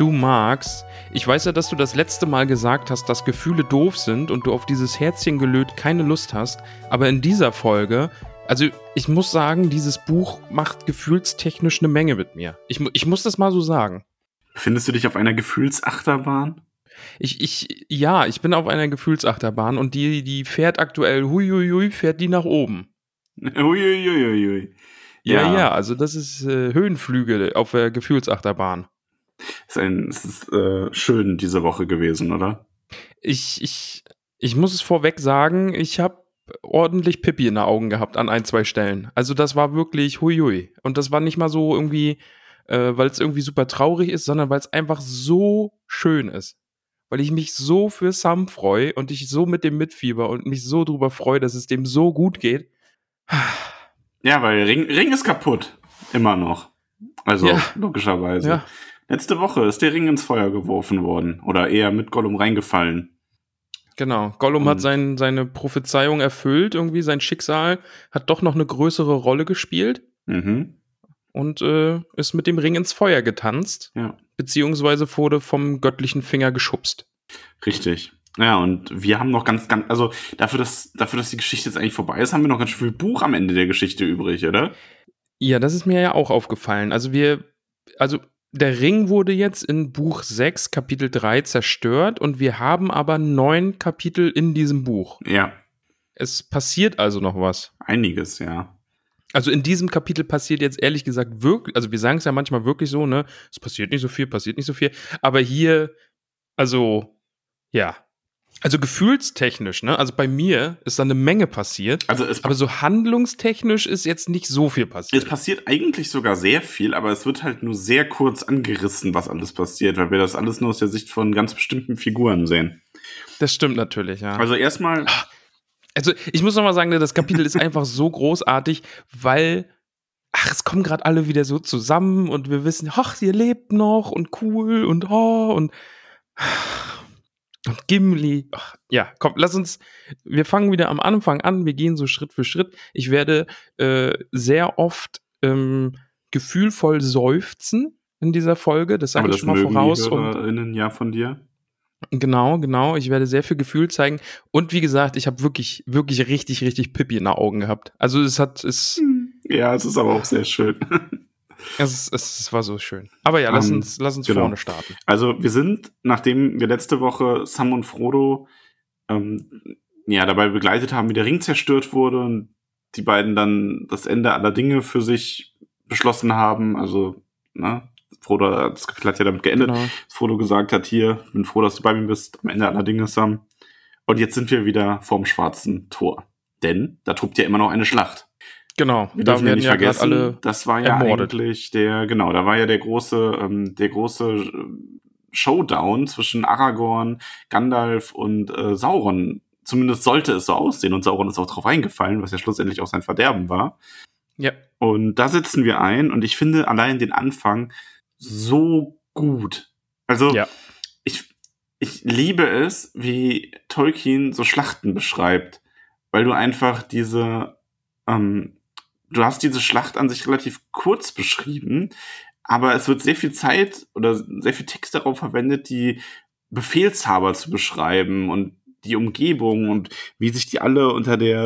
Du magst. Ich weiß ja, dass du das letzte Mal gesagt hast, dass Gefühle doof sind und du auf dieses Herzchen gelöt keine Lust hast, aber in dieser Folge, also ich muss sagen, dieses Buch macht gefühlstechnisch eine Menge mit mir. Ich muss das mal so sagen. Findest du dich auf einer Gefühlsachterbahn? Ich bin auf einer Gefühlsachterbahn und die fährt aktuell, huiuiui, fährt die nach oben. Huiuiuiui. Ja, also das ist Höhenflüge auf der Gefühlsachterbahn. Es ist schön diese Woche gewesen, oder? Ich muss es vorweg sagen, ich habe ordentlich Pippi in den Augen gehabt an ein, zwei Stellen. Also das war wirklich huiui. Und das war nicht mal so irgendwie, weil es irgendwie super traurig ist, sondern weil es einfach so schön ist. Weil ich mich so für Sam freue und ich so mit dem mitfieber und mich so drüber freue, dass es dem so gut geht. Ja, weil Ring ist kaputt. Immer noch. Also ja. Logischerweise. Ja. Letzte Woche ist der Ring ins Feuer geworfen worden. Oder eher mit Gollum reingefallen. Genau. Gollum hat seine Prophezeiung erfüllt. Irgendwie sein Schicksal hat doch noch eine größere Rolle gespielt. Mhm. Und ist mit dem Ring ins Feuer getanzt. Ja. Beziehungsweise wurde vom göttlichen Finger geschubst. Richtig. Ja, und wir haben noch ganz, also dafür, dass die Geschichte jetzt eigentlich vorbei ist, haben wir noch ganz schön viel Buch am Ende der Geschichte übrig, oder? Ja, das ist mir ja auch aufgefallen. Der Ring wurde jetzt in Buch 6, Kapitel 3 zerstört und wir haben aber 9 Kapitel in diesem Buch. Ja. Es passiert also noch was. Einiges, ja. Also in diesem Kapitel passiert jetzt ehrlich gesagt wirklich, also wir sagen es ja manchmal wirklich so, ne? Es passiert nicht so viel. Aber hier, also, ja. Also gefühlstechnisch, ne? Also bei mir ist da eine Menge passiert, aber so handlungstechnisch ist jetzt nicht so viel passiert. Es passiert eigentlich sogar sehr viel, aber es wird halt nur sehr kurz angerissen, was alles passiert, weil wir das alles nur aus der Sicht von ganz bestimmten Figuren sehen. Das stimmt natürlich, ja. Also erstmal... Also ich muss nochmal sagen, das Kapitel ist einfach so großartig, weil... Ach, es kommen gerade alle wieder so zusammen und wir wissen, ach, ihr lebt noch und cool und oh und... Und Gimli, ach, ja, komm, wir fangen wieder am Anfang an, wir gehen so Schritt für Schritt. Ich werde sehr oft gefühlvoll seufzen in dieser Folge, das sage ich schon mal voraus. Aber das mögen die HörerInnen ja von dir. Genau, ich werde sehr viel Gefühl zeigen. Und wie gesagt, ich habe wirklich, wirklich richtig, richtig Pippi in den Augen gehabt. Also ja, es ist aber auch sehr schön. Es war so schön. Aber ja, lass uns genau. Vorne starten. Also wir sind, nachdem wir letzte Woche Sam und Frodo dabei begleitet haben, wie der Ring zerstört wurde und die beiden dann das Ende aller Dinge für sich beschlossen haben, also ne, Frodo hat ja damit geendet, genau. Frodo gesagt hat, hier, ich bin froh, dass du bei mir bist, am Ende aller Dinge, Sam. Und jetzt sind wir wieder vorm Schwarzen Tor. Denn da tobt ja immer noch eine Schlacht. Genau, wir dürfen ja nicht vergessen, alle das war ja ermordet. Eigentlich da war ja der große Showdown zwischen Aragorn, Gandalf und Sauron. Zumindest sollte es so aussehen und Sauron ist auch drauf eingefallen, was ja schlussendlich auch sein Verderben war. Ja. Und da setzen wir ein und ich finde allein den Anfang so gut. Also ja. Ich liebe es, wie Tolkien so Schlachten beschreibt, weil du einfach du hast diese Schlacht an sich relativ kurz beschrieben, aber es wird sehr viel Zeit oder sehr viel Text darauf verwendet, die Befehlshaber zu beschreiben und die Umgebung und wie sich die alle unter der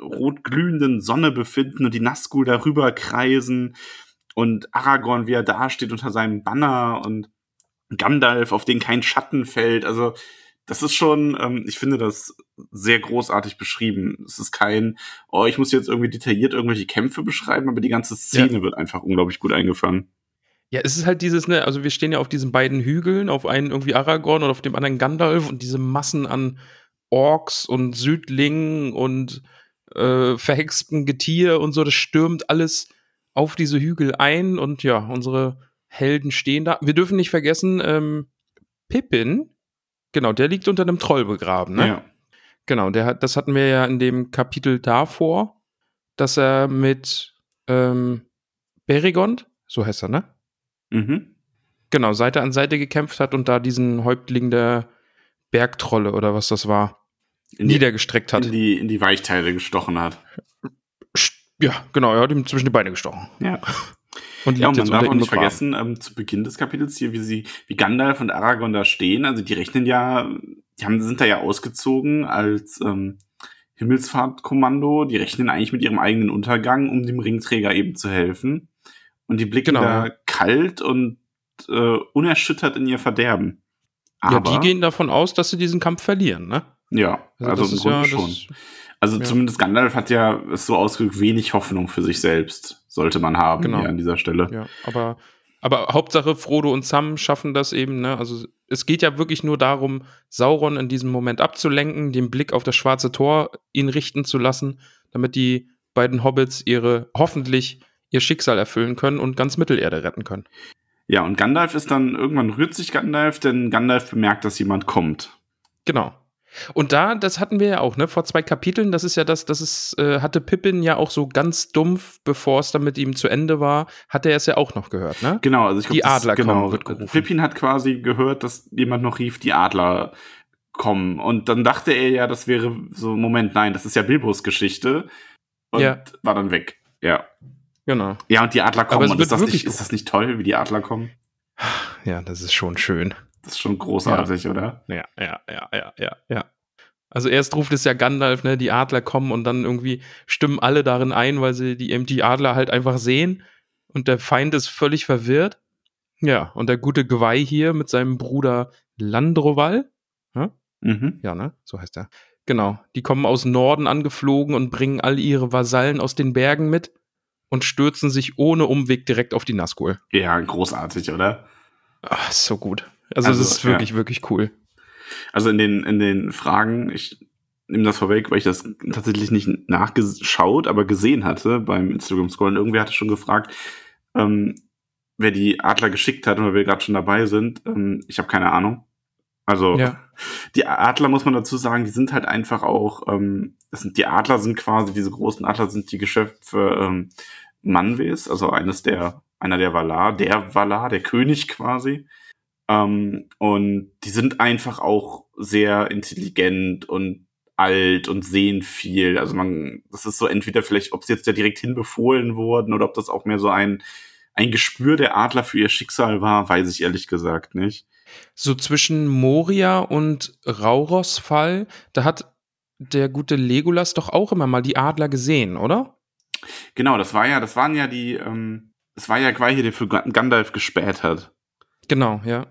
rot glühenden Sonne befinden und die Nazgul darüber kreisen und Aragorn, wie er dasteht unter seinem Banner und Gandalf, auf den kein Schatten fällt. Also das ist schon, ich finde das sehr großartig beschrieben. Es ist kein, oh, ich muss jetzt irgendwie detailliert irgendwelche Kämpfe beschreiben, aber die ganze Szene wird einfach unglaublich gut eingefangen. Ja, es ist halt dieses, ne, also wir stehen ja auf diesen beiden Hügeln, auf einen irgendwie Aragorn und auf dem anderen Gandalf und diese Massen an Orks und Südlingen und verhexten Getier und so, das stürmt alles auf diese Hügel ein und ja, unsere Helden stehen da. Wir dürfen nicht vergessen, Pippin, genau, der liegt unter einem Troll begraben, ne? Ja. Genau, das hatten wir ja in dem Kapitel davor, dass er mit Berigond, so heißt er, ne? Mhm. Genau, Seite an Seite gekämpft hat und da diesen Häuptling der Bergtrolle oder was das war, niedergestreckt hat. In die Weichteile gestochen hat. Ja, genau, er hat ihm zwischen die Beine gestochen. Ja. Und ja, und man darf auch nicht vergessen, zu Beginn des Kapitels hier, wie Gandalf und Aragorn da stehen, also die rechnen ja, sind da ja ausgezogen als Himmelsfahrtkommando, die rechnen eigentlich mit ihrem eigenen Untergang, um dem Ringträger eben zu helfen. Und die blicken da kalt und unerschüttert in ihr Verderben. Aber ja, die gehen davon aus, dass sie diesen Kampf verlieren, ne? Ja, also im Grunde schon. Also zumindest Gandalf hat ja es so ausgedrückt, wenig Hoffnung für sich selbst sollte man haben hier an dieser Stelle. Ja, aber Hauptsache Frodo und Sam schaffen das eben, ne? Also es geht ja wirklich nur darum, Sauron in diesem Moment abzulenken, den Blick auf das schwarze Tor ihn richten zu lassen, damit die beiden Hobbits hoffentlich ihr Schicksal erfüllen können und ganz Mittelerde retten können. Ja, und Gandalf ist dann, irgendwann rührt sich Gandalf, denn Gandalf bemerkt, dass jemand kommt. Genau. Und das hatten wir ja auch, ne, vor 2 Kapiteln, das ist ja hatte Pippin ja auch so ganz dumpf, bevor es dann mit ihm zu Ende war, hat er es ja auch noch gehört, ne? Genau, also ich glaube, die Adler kommen, wird gerufen. Pippin hat quasi gehört, dass jemand noch rief, die Adler kommen. Und dann dachte er ja, das wäre so, Moment, nein, das ist ja Bilbos Geschichte. Und war dann weg, ja. Genau. Ja, und die Adler kommen. Und ist das nicht toll, wie die Adler kommen? Ja, das ist schon schön. Das ist schon großartig, oder? Ja. Also erst ruft es ja Gandalf, ne, die Adler kommen und dann irgendwie stimmen alle darin ein, weil sie die Adler halt einfach sehen und der Feind ist völlig verwirrt. Ja, und der gute Gwaihir mit seinem Bruder Landroval, ja? Mhm. Ja, ne, so heißt er. Genau, die kommen aus Norden angeflogen und bringen all ihre Vasallen aus den Bergen mit und stürzen sich ohne Umweg direkt auf die Nazgul. Ja, großartig, oder? Ach, so gut. Also das ist wirklich, wirklich cool. Also in den Fragen, ich nehme das vorweg, weil ich das tatsächlich nicht nachgeschaut, aber gesehen hatte beim Instagram-Scrollen. Irgendwer hatte schon gefragt, wer die Adler geschickt hat, weil wir gerade schon dabei sind. Ich habe keine Ahnung. Also die Adler, muss man dazu sagen, die sind halt einfach auch, diese großen Adler sind die Geschöpfe Manwes, also einer der Valar, der König quasi. Und die sind einfach auch sehr intelligent und alt und sehen viel. Also das ist so entweder vielleicht, ob sie jetzt da direkt hinbefohlen wurden oder ob das auch mehr so ein Gespür der Adler für ihr Schicksal war, weiß ich ehrlich gesagt nicht. So zwischen Moria und Rauros Fall, da hat der gute Legolas doch auch immer mal die Adler gesehen, oder? Genau, das war ja Gwaihir, der für Gandalf gespäht hat. Genau, ja.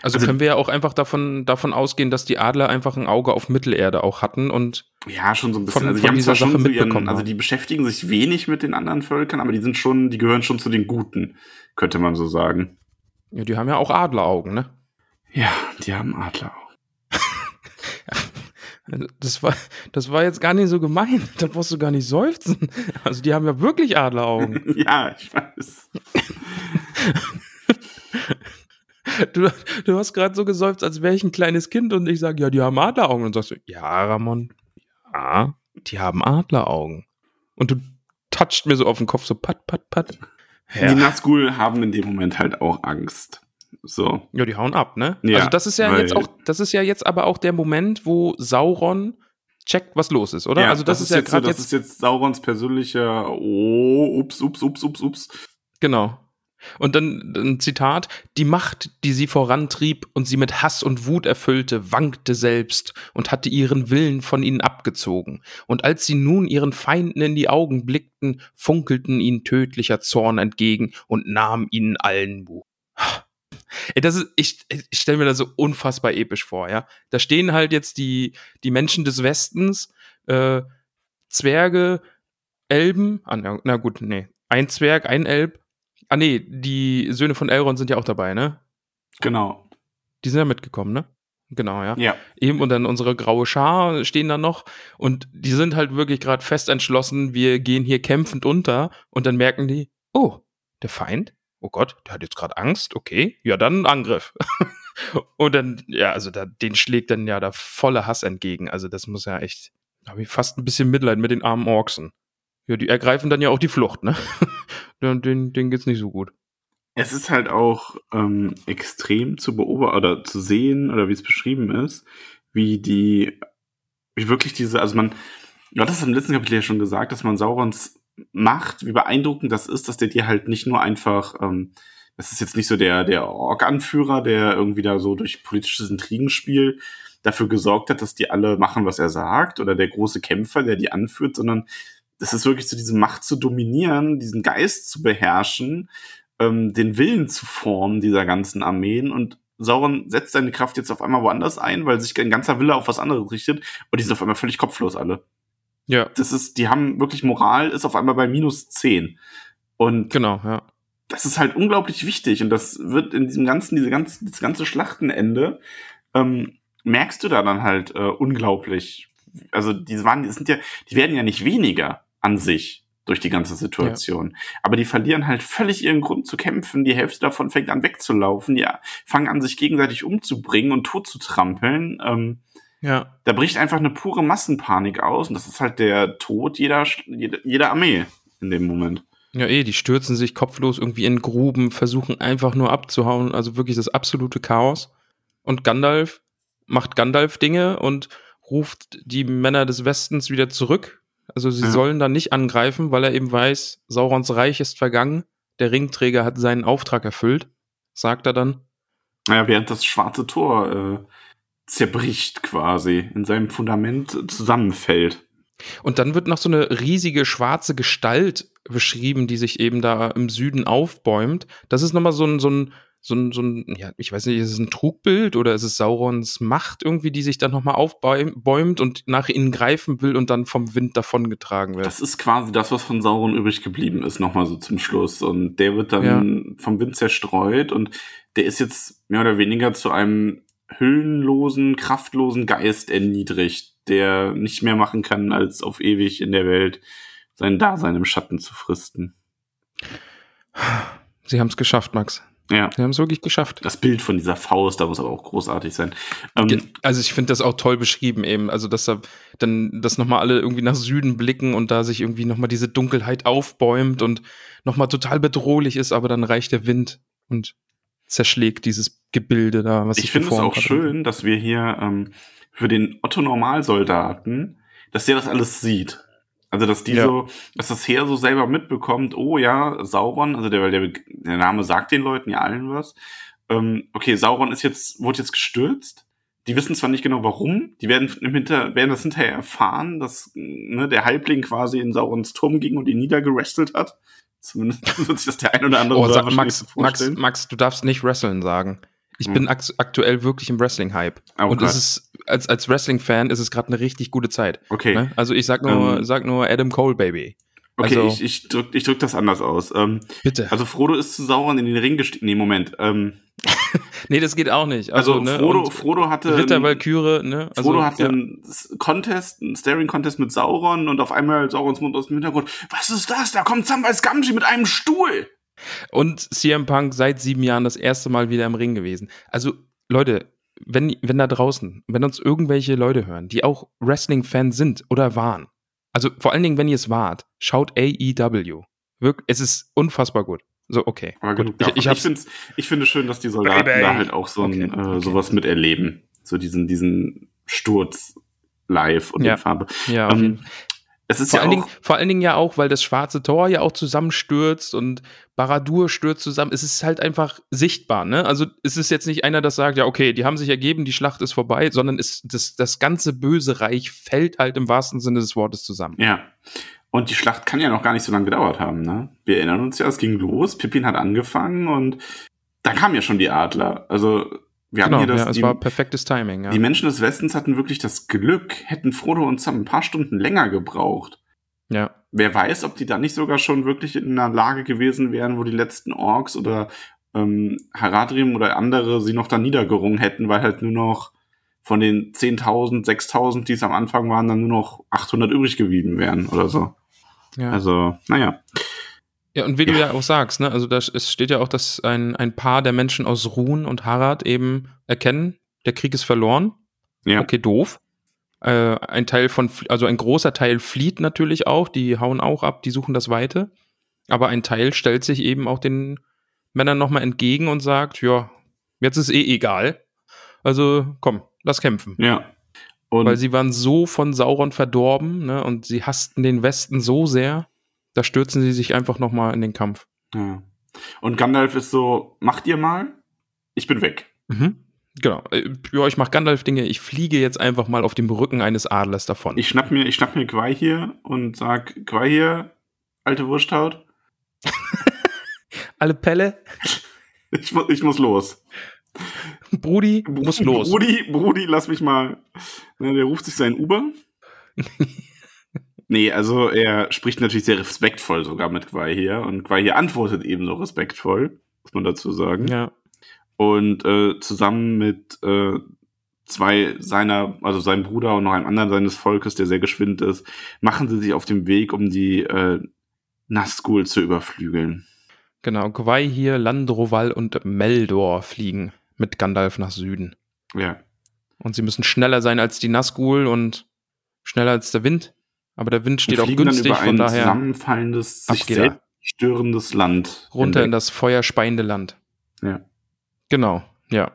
Also können wir ja auch einfach davon ausgehen, dass die Adler einfach ein Auge auf Mittelerde auch hatten und ja, schon so ein bisschen von dieser Sache mitbekommen. Also die beschäftigen sich wenig mit den anderen Völkern, aber die gehören schon zu den Guten, könnte man so sagen. Ja, die haben ja auch Adleraugen, ne? Ja, die haben Adleraugen. Das war jetzt gar nicht so gemeint. Das musst du gar nicht seufzen. Also die haben ja wirklich Adleraugen. Ja, ich weiß. Du hast gerade so geseufzt, als wäre ich ein kleines Kind und ich sage, ja, die haben Adleraugen. Und sagst du, ja, Ramon, ja, die haben Adleraugen. Und du touchst mir so auf den Kopf, so pat, pat, pat. Ja. Die Nazgul haben in dem Moment halt auch Angst. So. Ja, die hauen ab, ne? Ja, also das ist ja jetzt aber auch der Moment, wo Sauron checkt, was los ist, oder? Ja, also das ist jetzt Saurons persönlicher ups. Genau. Und dann ein Zitat: Die Macht, die sie vorantrieb und sie mit Hass und Wut erfüllte, wankte selbst und hatte ihren Willen von ihnen abgezogen. Und als sie nun ihren Feinden in die Augen blickten, funkelten ihnen tödlicher Zorn entgegen und nahm ihnen allen Mut. Ey, das ist, ich stelle mir das so unfassbar episch vor, ja. Da stehen halt jetzt die Menschen des Westens, Zwerge, Elben, ein Zwerg, ein Elb. Ah, nee, die Söhne von Elrond sind ja auch dabei, ne? Genau. Die sind ja mitgekommen, ne? Genau, ja. Ja. Eben, und dann unsere graue Schar stehen da noch und die sind halt wirklich gerade fest entschlossen, wir gehen hier kämpfend unter, und dann merken die, oh, der Feind, oh Gott, der hat jetzt gerade Angst, okay, ja, dann Angriff. Und dann, ja, also den schlägt dann ja der volle Hass entgegen, also das muss ja echt, da habe ich fast ein bisschen Mitleid mit den armen Orksen. Ja, die ergreifen dann ja auch die Flucht, ne? Denen geht's nicht so gut. Es ist halt auch extrem zu beobachten oder zu sehen, oder wie es beschrieben ist, du hattest im letzten Kapitel ja schon gesagt, dass man Saurons Macht, wie beeindruckend das ist, dass der dir halt nicht nur einfach, das ist jetzt nicht so der Ork-Anführer, der irgendwie da so durch politisches Intrigenspiel dafür gesorgt hat, dass die alle machen, was er sagt, oder der große Kämpfer, der die anführt, sondern das ist wirklich so diese Macht zu dominieren, diesen Geist zu beherrschen, den Willen zu formen dieser ganzen Armeen, und Sauron setzt seine Kraft jetzt auf einmal woanders ein, weil sich ein ganzer Wille auf was anderes richtet, und die sind auf einmal völlig kopflos alle. Ja. Das ist, die haben wirklich Moral, ist auf einmal bei -10. Und genau, ja. Das ist halt unglaublich wichtig, und das wird in diesem ganzen, das ganze Schlachtenende, merkst du da dann halt unglaublich. Also die werden ja nicht weniger an sich durch die ganze Situation. Ja. Aber die verlieren halt völlig ihren Grund zu kämpfen. Die Hälfte davon fängt an wegzulaufen. Die fangen an, sich gegenseitig umzubringen und totzutrampeln. Ja. Da bricht einfach eine pure Massenpanik aus. Und das ist halt der Tod jeder Armee in dem Moment. Ja, die stürzen sich kopflos irgendwie in Gruben, versuchen einfach nur abzuhauen. Also wirklich das absolute Chaos. Und Gandalf macht Gandalf-Dinge und ruft die Männer des Westens wieder zurück. Also sie sollen da nicht angreifen, weil er eben weiß, Saurons Reich ist vergangen, der Ringträger hat seinen Auftrag erfüllt, sagt er dann. Naja, während das schwarze Tor zerbricht quasi, in seinem Fundament zusammenfällt. Und dann wird noch so eine riesige schwarze Gestalt beschrieben, die sich eben da im Süden aufbäumt. Das ist nochmal so ein, ich weiß nicht, ist es ein Trugbild oder ist es Saurons Macht irgendwie, die sich dann nochmal aufbäumt und nach ihnen greifen will und dann vom Wind davongetragen wird? Das ist quasi das, was von Sauron übrig geblieben ist, nochmal so zum Schluss. Und der wird dann vom Wind zerstreut, und der ist jetzt mehr oder weniger zu einem hüllenlosen, kraftlosen Geist erniedrigt, der nicht mehr machen kann, als auf ewig in der Welt sein Dasein im Schatten zu fristen. Sie haben es geschafft, Max. Ja. Wir haben es wirklich geschafft. Das Bild von dieser Faust, da muss aber auch großartig sein. Also ich finde das auch toll beschrieben eben, also dass da dann das nochmal alle irgendwie nach Süden blicken und da sich irgendwie nochmal diese Dunkelheit aufbäumt und nochmal total bedrohlich ist, aber dann reicht der Wind und zerschlägt dieses Gebilde da, was ich finde es auch schön, dass wir hier für den Otto-Normalsoldaten, dass der das alles sieht. Also, dass das Heer so selber mitbekommt, oh ja, Sauron, also der Name sagt den Leuten ja allen was. Okay, Sauron wurde jetzt gestürzt. Die wissen zwar nicht genau warum, die werden das hinterher erfahren, dass der Halbling quasi in Saurons Turm ging und ihn niedergerestelt hat. Zumindest wird sich das der ein oder andere vorstellen. Max, du darfst nicht wrestlen sagen. Ich bin aktuell wirklich im Wrestling-Hype. Oh, und es ist, als Wrestling-Fan ist es gerade eine richtig gute Zeit. Okay. Ne? Also ich sag nur Adam Cole, Baby. Okay, also, ich drück das anders aus. Bitte. Also Frodo ist zu Sauron in den Ring gestiegen. Nee, Moment. Nee, das geht auch nicht. Also ne, Frodo hatte Ritter Valkyrie, ne? Also, Frodo hatte einen Contest, einen Staring-Contest mit Sauron, und auf einmal Saurons Mund aus dem Hintergrund. Was ist das? Da kommt Samwise Gamgee mit einem Stuhl! Und CM Punk seit 7 Jahren das erste Mal wieder im Ring gewesen. Also Leute, wenn da draußen, wenn uns irgendwelche Leute hören, die auch Wrestling-Fans sind oder waren, also vor allen Dingen, wenn ihr es wart, schaut AEW. Wirklich, es ist unfassbar gut. So, okay. Aber gut. Ich finde es schön, dass die Soldaten da halt auch so sowas miterleben. So diesen Sturz live und in Farbe. Ja, es ist vor allen Dingen, weil das schwarze Tor ja auch zusammenstürzt und Baradur stürzt zusammen. Es ist halt einfach sichtbar, ne? Also es ist jetzt nicht einer, das sagt, ja okay, die haben sich ergeben, die Schlacht ist vorbei, sondern das ganze böse Reich fällt halt im wahrsten Sinne des Wortes zusammen. Ja, und die Schlacht kann ja noch gar nicht so lange gedauert haben, ne? Wir erinnern uns ja, es ging los, Pippin hat angefangen und da kamen ja schon die Adler. Also wir haben hier das. Ja, es war perfektes Timing. Ja. Die Menschen des Westens hatten wirklich das Glück, hätten Frodo und Sam ein paar Stunden länger gebraucht. Ja. Wer weiß, ob die da nicht sogar schon wirklich in einer Lage gewesen wären, wo die letzten Orks oder Haradrim oder andere sie noch da niedergerungen hätten, weil halt nur noch von den 10.000, 6.000, die es am Anfang waren, dann nur noch 800 übrig geblieben wären oder so. Ja. Also, naja. Ja, und wie du ja auch sagst, ne, also es steht ja auch, dass ein Paar der Menschen aus Rhûn und Harad eben erkennen, der Krieg ist verloren. Ja. Okay, doof. Ein großer Teil flieht natürlich auch, die hauen auch ab, die suchen das Weite. Aber ein Teil stellt sich eben auch den Männern nochmal entgegen und sagt, ja, jetzt ist eh egal. Also, komm, lass kämpfen. Ja. Und weil sie waren so von Sauron verdorben, ne, und sie hassten den Westen so sehr, da stürzen sie sich einfach nochmal in den Kampf. Ja. Und Gandalf ist so, macht ihr mal, ich bin weg. Mhm. Genau. Ja, ich mache Gandalf-Dinge, ich fliege jetzt einfach mal auf dem Rücken eines Adlers davon. Ich schnapp mir Gwaihir und sag, Gwaihir, alte Wursthaut. Alle Pelle. Ich muss los. Brudi, muss los. Brudi, lass mich mal. Na, der ruft sich seinen Uber. Nee, also er spricht natürlich sehr respektvoll sogar mit Gwaihir. Und Gwaihir antwortet ebenso respektvoll, muss man dazu sagen. Ja. Und zusammen mit seinem Bruder und noch einem anderen seines Volkes, der sehr geschwind ist, machen sie sich auf den Weg, um die Nazgul zu überflügeln. Genau, Gwaihir, Landroval und Meneldor fliegen mit Gandalf nach Süden. Ja. Und sie müssen schneller sein als die Nazgul und schneller als der Wind. Aber der Wind steht auch günstig, von daher. Ein zusammenfallendes, sich selbst störendes Land. Runter in das feuerspeiende Land. Ja. Genau, ja.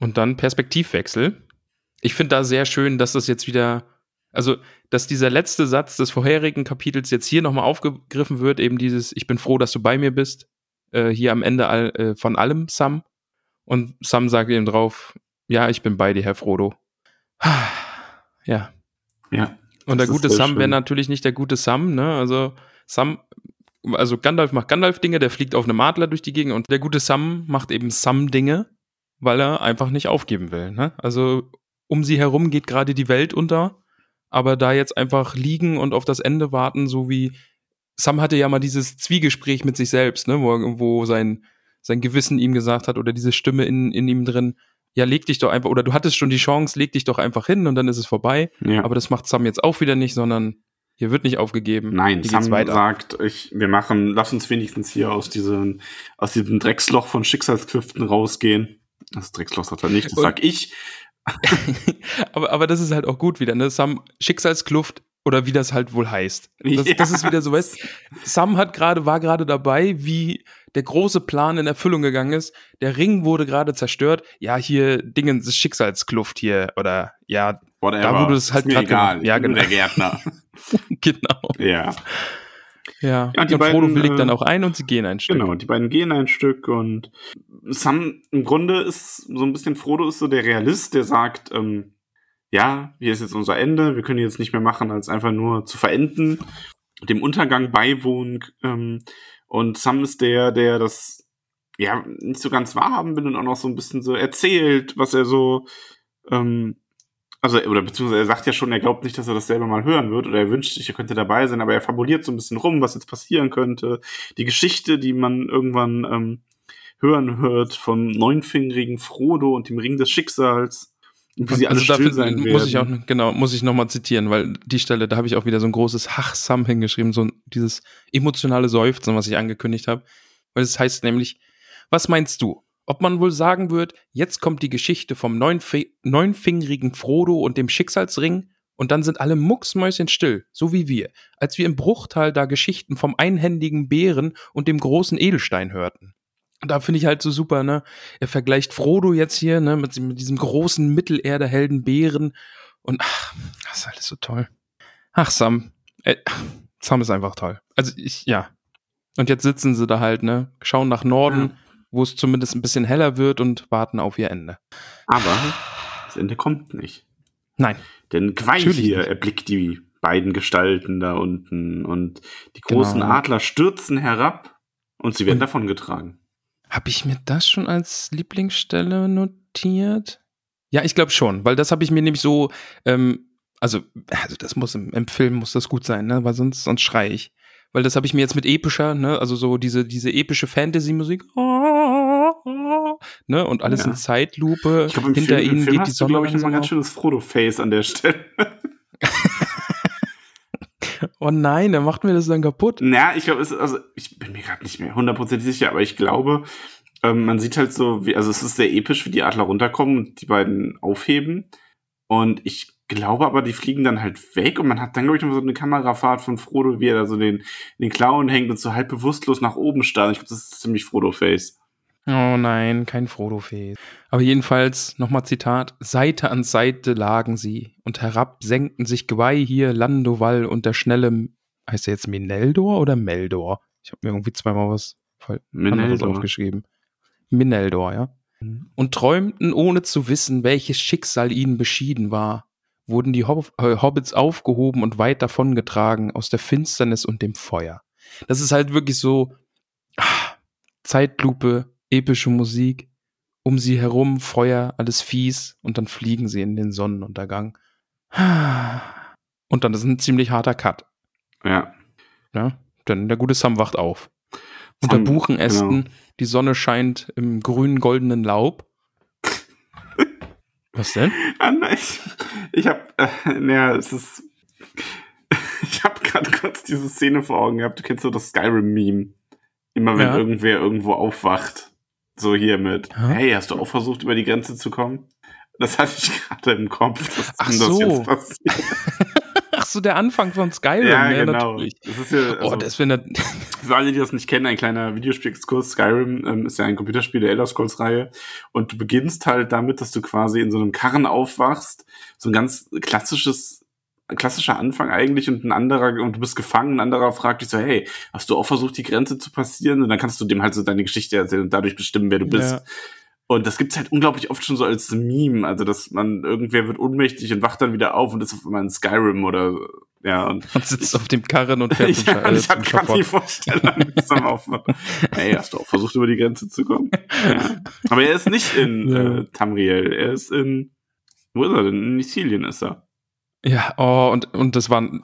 Und dann Perspektivwechsel. Ich finde da sehr schön, dass das jetzt wieder, also dass dieser letzte Satz des vorherigen Kapitels jetzt hier nochmal aufgegriffen wird, eben dieses, ich bin froh, dass du bei mir bist, hier am Ende von allem, Sam. Und Sam sagt eben drauf, ja, ich bin bei dir, Herr Frodo. Ja. Ja. Und der gute Sam wäre natürlich nicht der gute Sam, ne? Also Gandalf macht Gandalf-Dinge, der fliegt auf einem Adler durch die Gegend und der gute Sam macht eben Sam-Dinge, weil er einfach nicht aufgeben will. Ne? Also um sie herum geht gerade die Welt unter, aber da jetzt einfach liegen und auf das Ende warten, so wie Sam hatte ja mal dieses Zwiegespräch mit sich selbst, ne? wo sein Gewissen ihm gesagt hat oder diese Stimme in ihm drin, ja, leg dich doch einfach, oder du hattest schon die Chance, leg dich doch einfach hin und dann ist es vorbei. Ja. Aber das macht Sam jetzt auch wieder nicht, sondern hier wird nicht aufgegeben. Nein, Sam sagt, lass uns wenigstens hier aus diesem Drecksloch von Schicksalsklüften rausgehen. Das Drecksloch sagt er nicht, das sag ich. aber das ist halt auch gut wieder, ne? Sam, Schicksalskluft oder wie das halt wohl heißt. Das ist wieder so, weißt, Sam war gerade dabei, wie der große Plan in Erfüllung gegangen ist. Der Ring wurde gerade zerstört. Ja, hier, Dingens, Schicksalskluft hier oder ja, whatever. Da wurde es halt gerade egal. Ja, genau. Der Gärtner. Genau. Ja. Ja. Und Frodo willigt dann auch ein und sie gehen ein Stück. Genau, die beiden gehen ein Stück und Sam im Grunde ist so ein bisschen, Frodo ist so der Realist, der sagt, ja, hier ist jetzt unser Ende, wir können jetzt nicht mehr machen, als einfach nur zu verenden, dem Untergang beiwohnen. Und Sam ist der das ja nicht so ganz wahrhaben will und auch noch so ein bisschen so erzählt, was er so beziehungsweise er sagt ja schon, er glaubt nicht, dass er das selber mal hören wird oder er wünscht sich, er könnte dabei sein, aber er fabuliert so ein bisschen rum, was jetzt passieren könnte. Die Geschichte, die man irgendwann hören hört vom neunfingerigen Frodo und dem Ring des Schicksals, wie sie alle still sein werden. Muss ich nochmal zitieren, weil die Stelle, da habe ich auch wieder so ein großes Hachsam hingeschrieben, so dieses emotionale Seufzen, was ich angekündigt habe, weil es heißt nämlich, was meinst du? Ob man wohl sagen wird, jetzt kommt die Geschichte vom neunfingerigen Frodo und dem Schicksalsring und dann sind alle mucksmäuschen still, so wie wir, als wir im Bruchtal da Geschichten vom einhändigen Bären und dem großen Edelstein hörten. Und da finde ich halt so super, ne? Er vergleicht Frodo jetzt hier, ne, mit diesem großen Mittelerde-Helden Bären und ach, das ist alles so toll. Ach, Sam. Sam ist einfach toll. Also ja. Und jetzt sitzen sie da halt, ne? Schauen nach Norden. Ja. Wo es zumindest ein bisschen heller wird und warten auf ihr Ende. Aber das Ende kommt nicht. Nein. Denn Gwaihir erblickt die beiden Gestalten da unten und die großen Adler stürzen herab und sie werden davongetragen. Habe ich mir das schon als Lieblingsstelle notiert? Ja, ich glaube schon, weil das habe ich mir nämlich so, also das muss im Film muss das gut sein, ne? Weil sonst schreie ich. Weil das habe ich mir jetzt mit epischer, ne? Also so diese epische Fantasy-Musik, ne? Und alles in Zeitlupe. Ich glaube, hinter ihnen geht die Sonne. Glaube ich, nochmal ein ganz schönes Frodo-Face an der Stelle. Oh nein, der macht mir das dann kaputt. Na, ich glaube, also ich bin mir gerade nicht mehr 100% sicher, aber ich glaube, man sieht halt so, also es ist sehr episch, wie die Adler runterkommen und die beiden aufheben. Und ich glaube aber, die fliegen dann halt weg und man hat dann, glaube ich, noch so eine Kamerafahrt von Frodo, wie er da so in den Klauen hängt und so halb bewusstlos nach oben starrt. Ich glaube, das ist ziemlich Frodo-Face. Oh nein, kein Frodo-Face. Aber jedenfalls, nochmal Zitat, Seite an Seite lagen sie und herab senkten sich Gwaihir, Landroval und der schnelle, heißt der jetzt Meneldor oder Meldor? Ich habe mir irgendwie zweimal was anderes aufgeschrieben. Meneldor, ja. Mhm. Und träumten, ohne zu wissen, welches Schicksal ihnen beschieden war, wurden die Hobbits aufgehoben und weit davongetragen aus der Finsternis und dem Feuer. Das ist halt wirklich so Zeitlupe, epische Musik, um sie herum Feuer, alles fies und dann fliegen sie in den Sonnenuntergang. Und dann ist ein ziemlich harter Cut. Ja. Ja, denn der gute Sam wacht auf. Unter Buchenästen, genau. Die Sonne scheint im grün-goldenen Laub. Was denn? Ich habe gerade kurz diese Szene vor Augen gehabt. Du kennst so das Skyrim-Meme. Immer wenn irgendwer irgendwo aufwacht. So hier mit, hey, hast du auch versucht, über die Grenze zu kommen? Das hatte ich gerade im Kopf. Jetzt passiert. Ach so, der Anfang von Skyrim. Ja, genau. Natürlich. Das ist ja, für alle, die das nicht kennen, ein kleiner Videospielexkurs. Skyrim ist ja ein Computerspiel der Elder Scrolls-Reihe. Und du beginnst halt damit, dass du quasi in so einem Karren aufwachst. So ein ganz klassischer Anfang eigentlich und und du bist gefangen, ein anderer fragt dich so, hey, hast du auch versucht, die Grenze zu passieren? Und dann kannst du dem halt so deine Geschichte erzählen und dadurch bestimmen, wer du bist. Ja. Und das gibt's halt unglaublich oft schon so als Meme, also dass irgendwer wird ohnmächtig und wacht dann wieder auf und ist auf einmal in Skyrim oder, ja. Und sitzt auf dem Karren und fährt ich hab grad die Vorstellung zum Aufmachen. Hey, hast du auch versucht, über die Grenze zu kommen? Ja. Aber er ist nicht in Tamriel, er ist wo ist er denn? In Ithilien ist er. Ja, und das waren,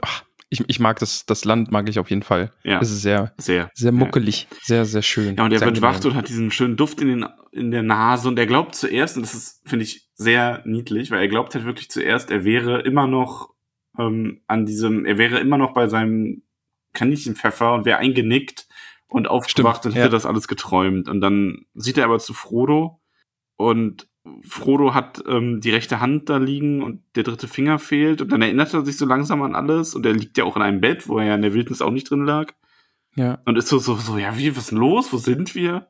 ich mag das Land, mag ich auf jeden Fall. Ja. Es ist sehr muckelig, sehr, sehr schön. Ja, und er wird wach und hat diesen schönen Duft in der Nase und er glaubt zuerst, und das ist, finde ich, sehr niedlich, weil er glaubt halt wirklich zuerst, er wäre immer noch bei seinem Kaninchenpfeffer und wäre eingenickt und aufgewacht und hätte das alles geträumt. Und dann sieht er aber zu Frodo und Frodo hat die rechte Hand da liegen und der dritte Finger fehlt und dann erinnert er sich so langsam an alles und er liegt ja auch in einem Bett, wo er ja in der Wildnis auch nicht drin lag. Ja. Und ist so ja, wie, was ist denn los? Wo sind wir?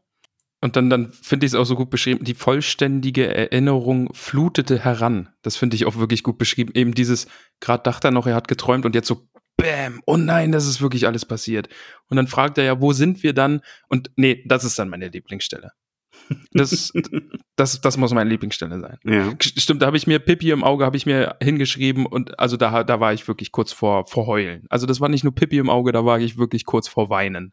Und dann finde ich es auch so gut beschrieben, die vollständige Erinnerung flutete heran. Das finde ich auch wirklich gut beschrieben. Eben dieses, gerade dachte er noch, er hat geträumt und jetzt so Bäm, oh nein, das ist wirklich alles passiert. Und dann fragt er ja, wo sind wir dann? Und nee, das ist dann meine Lieblingsstelle. Das muss meine Lieblingsstelle sein. Ja. Stimmt, da habe ich mir Pippi im Auge hingeschrieben und also da war ich wirklich kurz vor Heulen. Also das war nicht nur Pippi im Auge, da war ich wirklich kurz vor Weinen.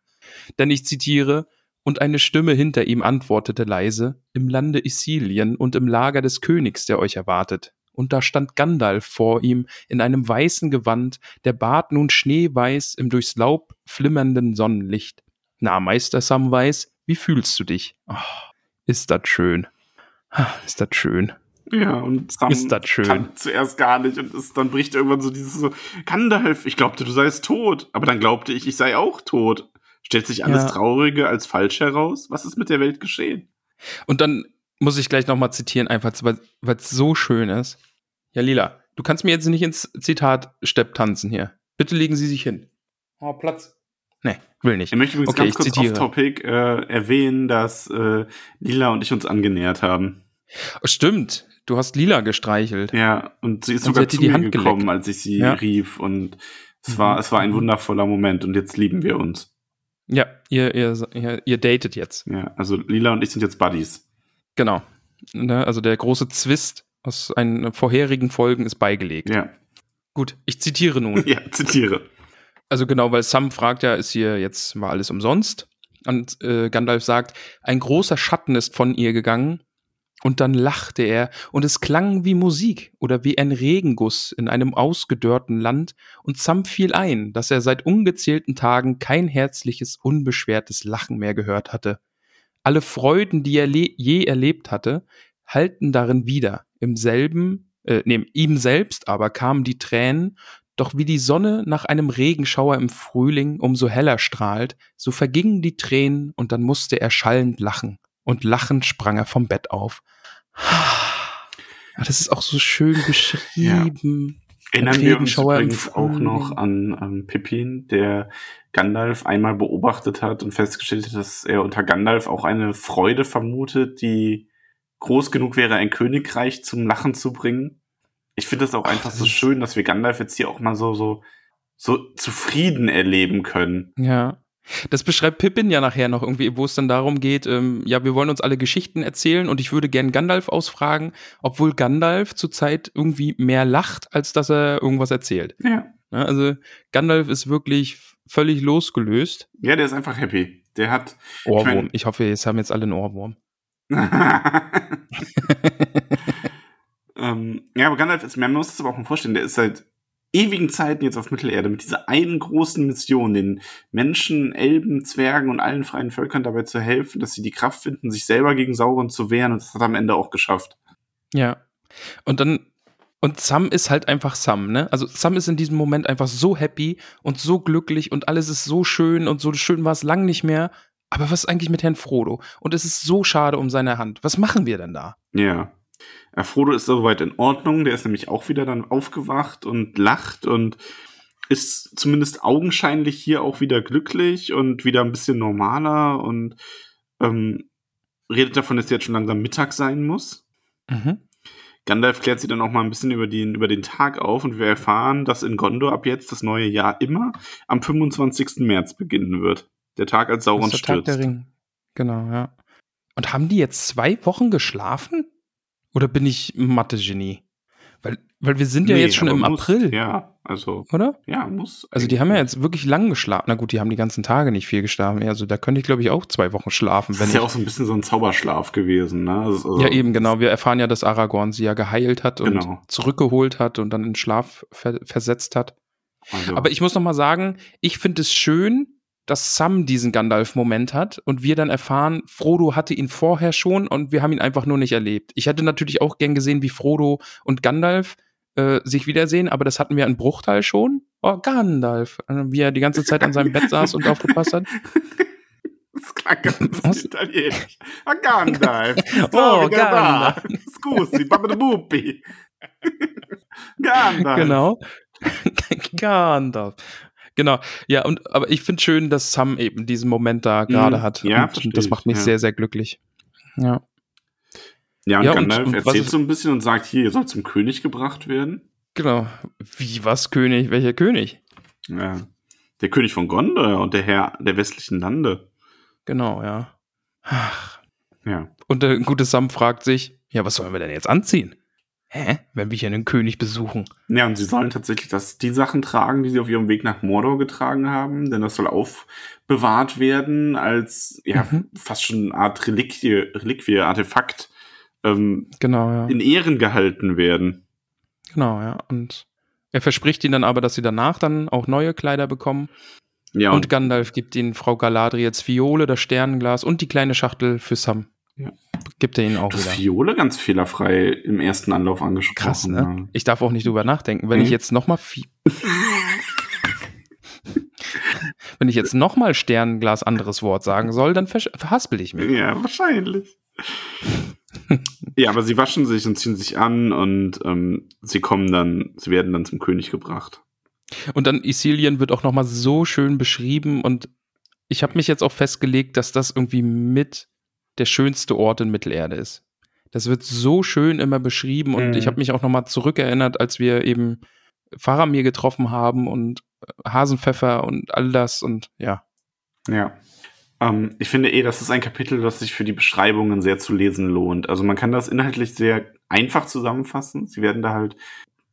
Denn ich zitiere, und eine Stimme hinter ihm antwortete leise, im Lande Ithilien und im Lager des Königs, der euch erwartet. Und da stand Gandalf vor ihm in einem weißen Gewand, der Bart nun schneeweiß im durchs Laub flimmernden Sonnenlicht. Na, Meister Samwise, wie fühlst du dich? Oh. Ist das schön. Ist das schön. Ja, und Sam kann zuerst gar nicht und dann bricht irgendwann so dieses so, Gandalf, ich glaubte, du seist tot. Aber dann glaubte ich, ich sei auch tot. Stellt sich alles Traurige als falsch heraus? Was ist mit der Welt geschehen? Und dann muss ich gleich nochmal zitieren, einfach, weil es so schön ist. Ja, Lila, du kannst mir jetzt nicht ins Zitat-Stepp tanzen hier. Bitte legen Sie sich hin. Oh, Platz. Nee, will nicht. Ich möchte übrigens ganz kurz off-topic erwähnen, dass Lila und ich uns angenähert haben. Oh, stimmt, du hast Lila gestreichelt. Ja, und sie ist sogar zu mir gekommen, als ich sie rief. Und es war ein wundervoller Moment und jetzt lieben wir uns. Ja, ihr datet jetzt. Ja, also Lila und ich sind jetzt Buddies. Genau, also der große Zwist aus den vorherigen Folgen ist beigelegt. Ja. Gut, ich zitiere nun. Ja, zitiere. Also genau, weil Sam fragt ja, ist hier jetzt mal alles umsonst? Und Gandalf sagt, ein großer Schatten ist von ihr gegangen. Und dann lachte er, und es klang wie Musik oder wie ein Regenguss in einem ausgedörrten Land, und Sam fiel ein, dass er seit ungezählten Tagen kein herzliches, unbeschwertes Lachen mehr gehört hatte. Alle Freuden, die er je erlebt hatte, hallten darin wieder. Ihm selbst aber kamen die Tränen, doch wie die Sonne nach einem Regenschauer im Frühling umso heller strahlt, so vergingen die Tränen, und dann musste er schallend lachen. Und lachend sprang er vom Bett auf. Das ist auch so schön beschrieben. Ja. Erinnern wir uns übrigens auch noch an Pippin, der Gandalf einmal beobachtet hat und festgestellt hat, dass er unter Gandalf auch eine Freude vermutet, die groß genug wäre, ein Königreich zum Lachen zu bringen. Ich finde das auch einfach so schön, dass wir Gandalf jetzt hier auch mal so zufrieden erleben können. Ja. Das beschreibt Pippin ja nachher noch irgendwie, wo es dann darum geht, wir wollen uns alle Geschichten erzählen und ich würde gern Gandalf ausfragen, obwohl Gandalf zurzeit irgendwie mehr lacht, als dass er irgendwas erzählt. Ja. Also Gandalf ist wirklich völlig losgelöst. Ja, der ist einfach happy. Der hat Ohrwurm. Ich hoffe, jetzt haben jetzt alle einen Ohrwurm. Aber Gandalf ist, man muss es aber auch mal vorstellen, der ist halt ewigen Zeiten jetzt auf Mittelerde mit dieser einen großen Mission, den Menschen, Elben, Zwergen und allen freien Völkern dabei zu helfen, dass sie die Kraft finden, sich selber gegen Sauron zu wehren, und das hat er am Ende auch geschafft. Ja. Und Sam ist halt einfach Sam, ne? Also Sam ist in diesem Moment einfach so happy und so glücklich und alles ist so schön war es lang nicht mehr. Aber was ist eigentlich mit Herrn Frodo? Und es ist so schade um seine Hand. Was machen wir denn da? Ja. Frodo ist soweit in Ordnung, der ist nämlich auch wieder dann aufgewacht und lacht und ist zumindest augenscheinlich hier auch wieder glücklich und wieder ein bisschen normaler und redet davon, dass jetzt schon langsam Mittag sein muss. Mhm. Gandalf klärt sie dann auch mal ein bisschen über den Tag auf und wir erfahren, dass in Gondor ab jetzt das neue Jahr immer am 25. März beginnen wird. Der Tag, als Sauron stürzt. Der Tag der Ring. Genau, ja. Und haben die jetzt 2 Wochen geschlafen? Oder bin ich Mathe-Genie? Weil wir sind ja jetzt schon im April. Ja, also. Oder? Ja, muss. Also die haben ja jetzt wirklich lang geschlafen. Na gut, die haben die ganzen Tage nicht viel geschlafen. Also da könnte ich, glaube ich, auch 2 Wochen schlafen. Das ist ja auch so ein bisschen so ein Zauberschlaf gewesen, ne? Also, ja, eben, genau. Wir erfahren ja, dass Aragorn sie ja geheilt hat und zurückgeholt hat und dann in Schlaf versetzt hat. Also. Aber ich muss noch mal sagen, ich finde es schön, dass Sam diesen Gandalf-Moment hat und wir dann erfahren, Frodo hatte ihn vorher schon und wir haben ihn einfach nur nicht erlebt. Ich hätte natürlich auch gern gesehen, wie Frodo und Gandalf sich wiedersehen, aber das hatten wir in Bruchtal schon. Oh, Gandalf, wie er die ganze Zeit an seinem Bett saß und aufgepasst hat. Das klang ganz italienisch. Oh, Gandalf. Oh, Gandalf. Scusi, Papa Bupi. Gandalf. Genau. Gandalf. Genau, ja, aber ich finde schön, dass Sam eben diesen Moment da gerade hat. Ja, und das macht mich sehr, sehr glücklich. Ja. Ja, und Gandalf erzählt so ein bisschen und sagt, hier, ihr sollt zum König gebracht werden. Genau. Wie, was König? Welcher König? Ja. Der König von Gondor und der Herr der westlichen Lande. Genau, ja. Ach. Ja. Und der gute Sam fragt sich, ja, was sollen wir denn jetzt anziehen? Wenn wir hier einen König besuchen. Ja, und sie sollen tatsächlich die Sachen tragen, die sie auf ihrem Weg nach Mordor getragen haben, denn das soll aufbewahrt werden als fast schon eine Art Reliquie, Artefakt in Ehren gehalten werden. Genau, ja. Und er verspricht ihnen dann aber, dass sie danach dann auch neue Kleider bekommen. Ja. Und Gandalf gibt ihnen Frau Galadriels Fiole, das Sternenglas und die kleine Schachtel für Sam. Ja. Gibt er ihnen auch das wieder. Fiole ganz fehlerfrei im ersten Anlauf angesprochen. Krass, ne? Ja. Ich darf auch nicht drüber nachdenken. Wenn ich jetzt nochmal Sternenglas anderes Wort sagen soll, dann verhaspel ich mich. Ja, wahrscheinlich. Ja, aber sie waschen sich und ziehen sich an und sie werden dann zum König gebracht. Und dann Ithilien wird auch nochmal so schön beschrieben und ich habe mich jetzt auch festgelegt, dass das irgendwie mit der schönste Ort in Mittelerde ist. Das wird so schön immer beschrieben und ich habe mich auch nochmal zurückerinnert, als wir eben Faramir getroffen haben und Hasenpfeffer und all das und ja. Ja. Ich finde das ist ein Kapitel, das sich für die Beschreibungen sehr zu lesen lohnt. Also man kann das inhaltlich sehr einfach zusammenfassen. Sie werden da halt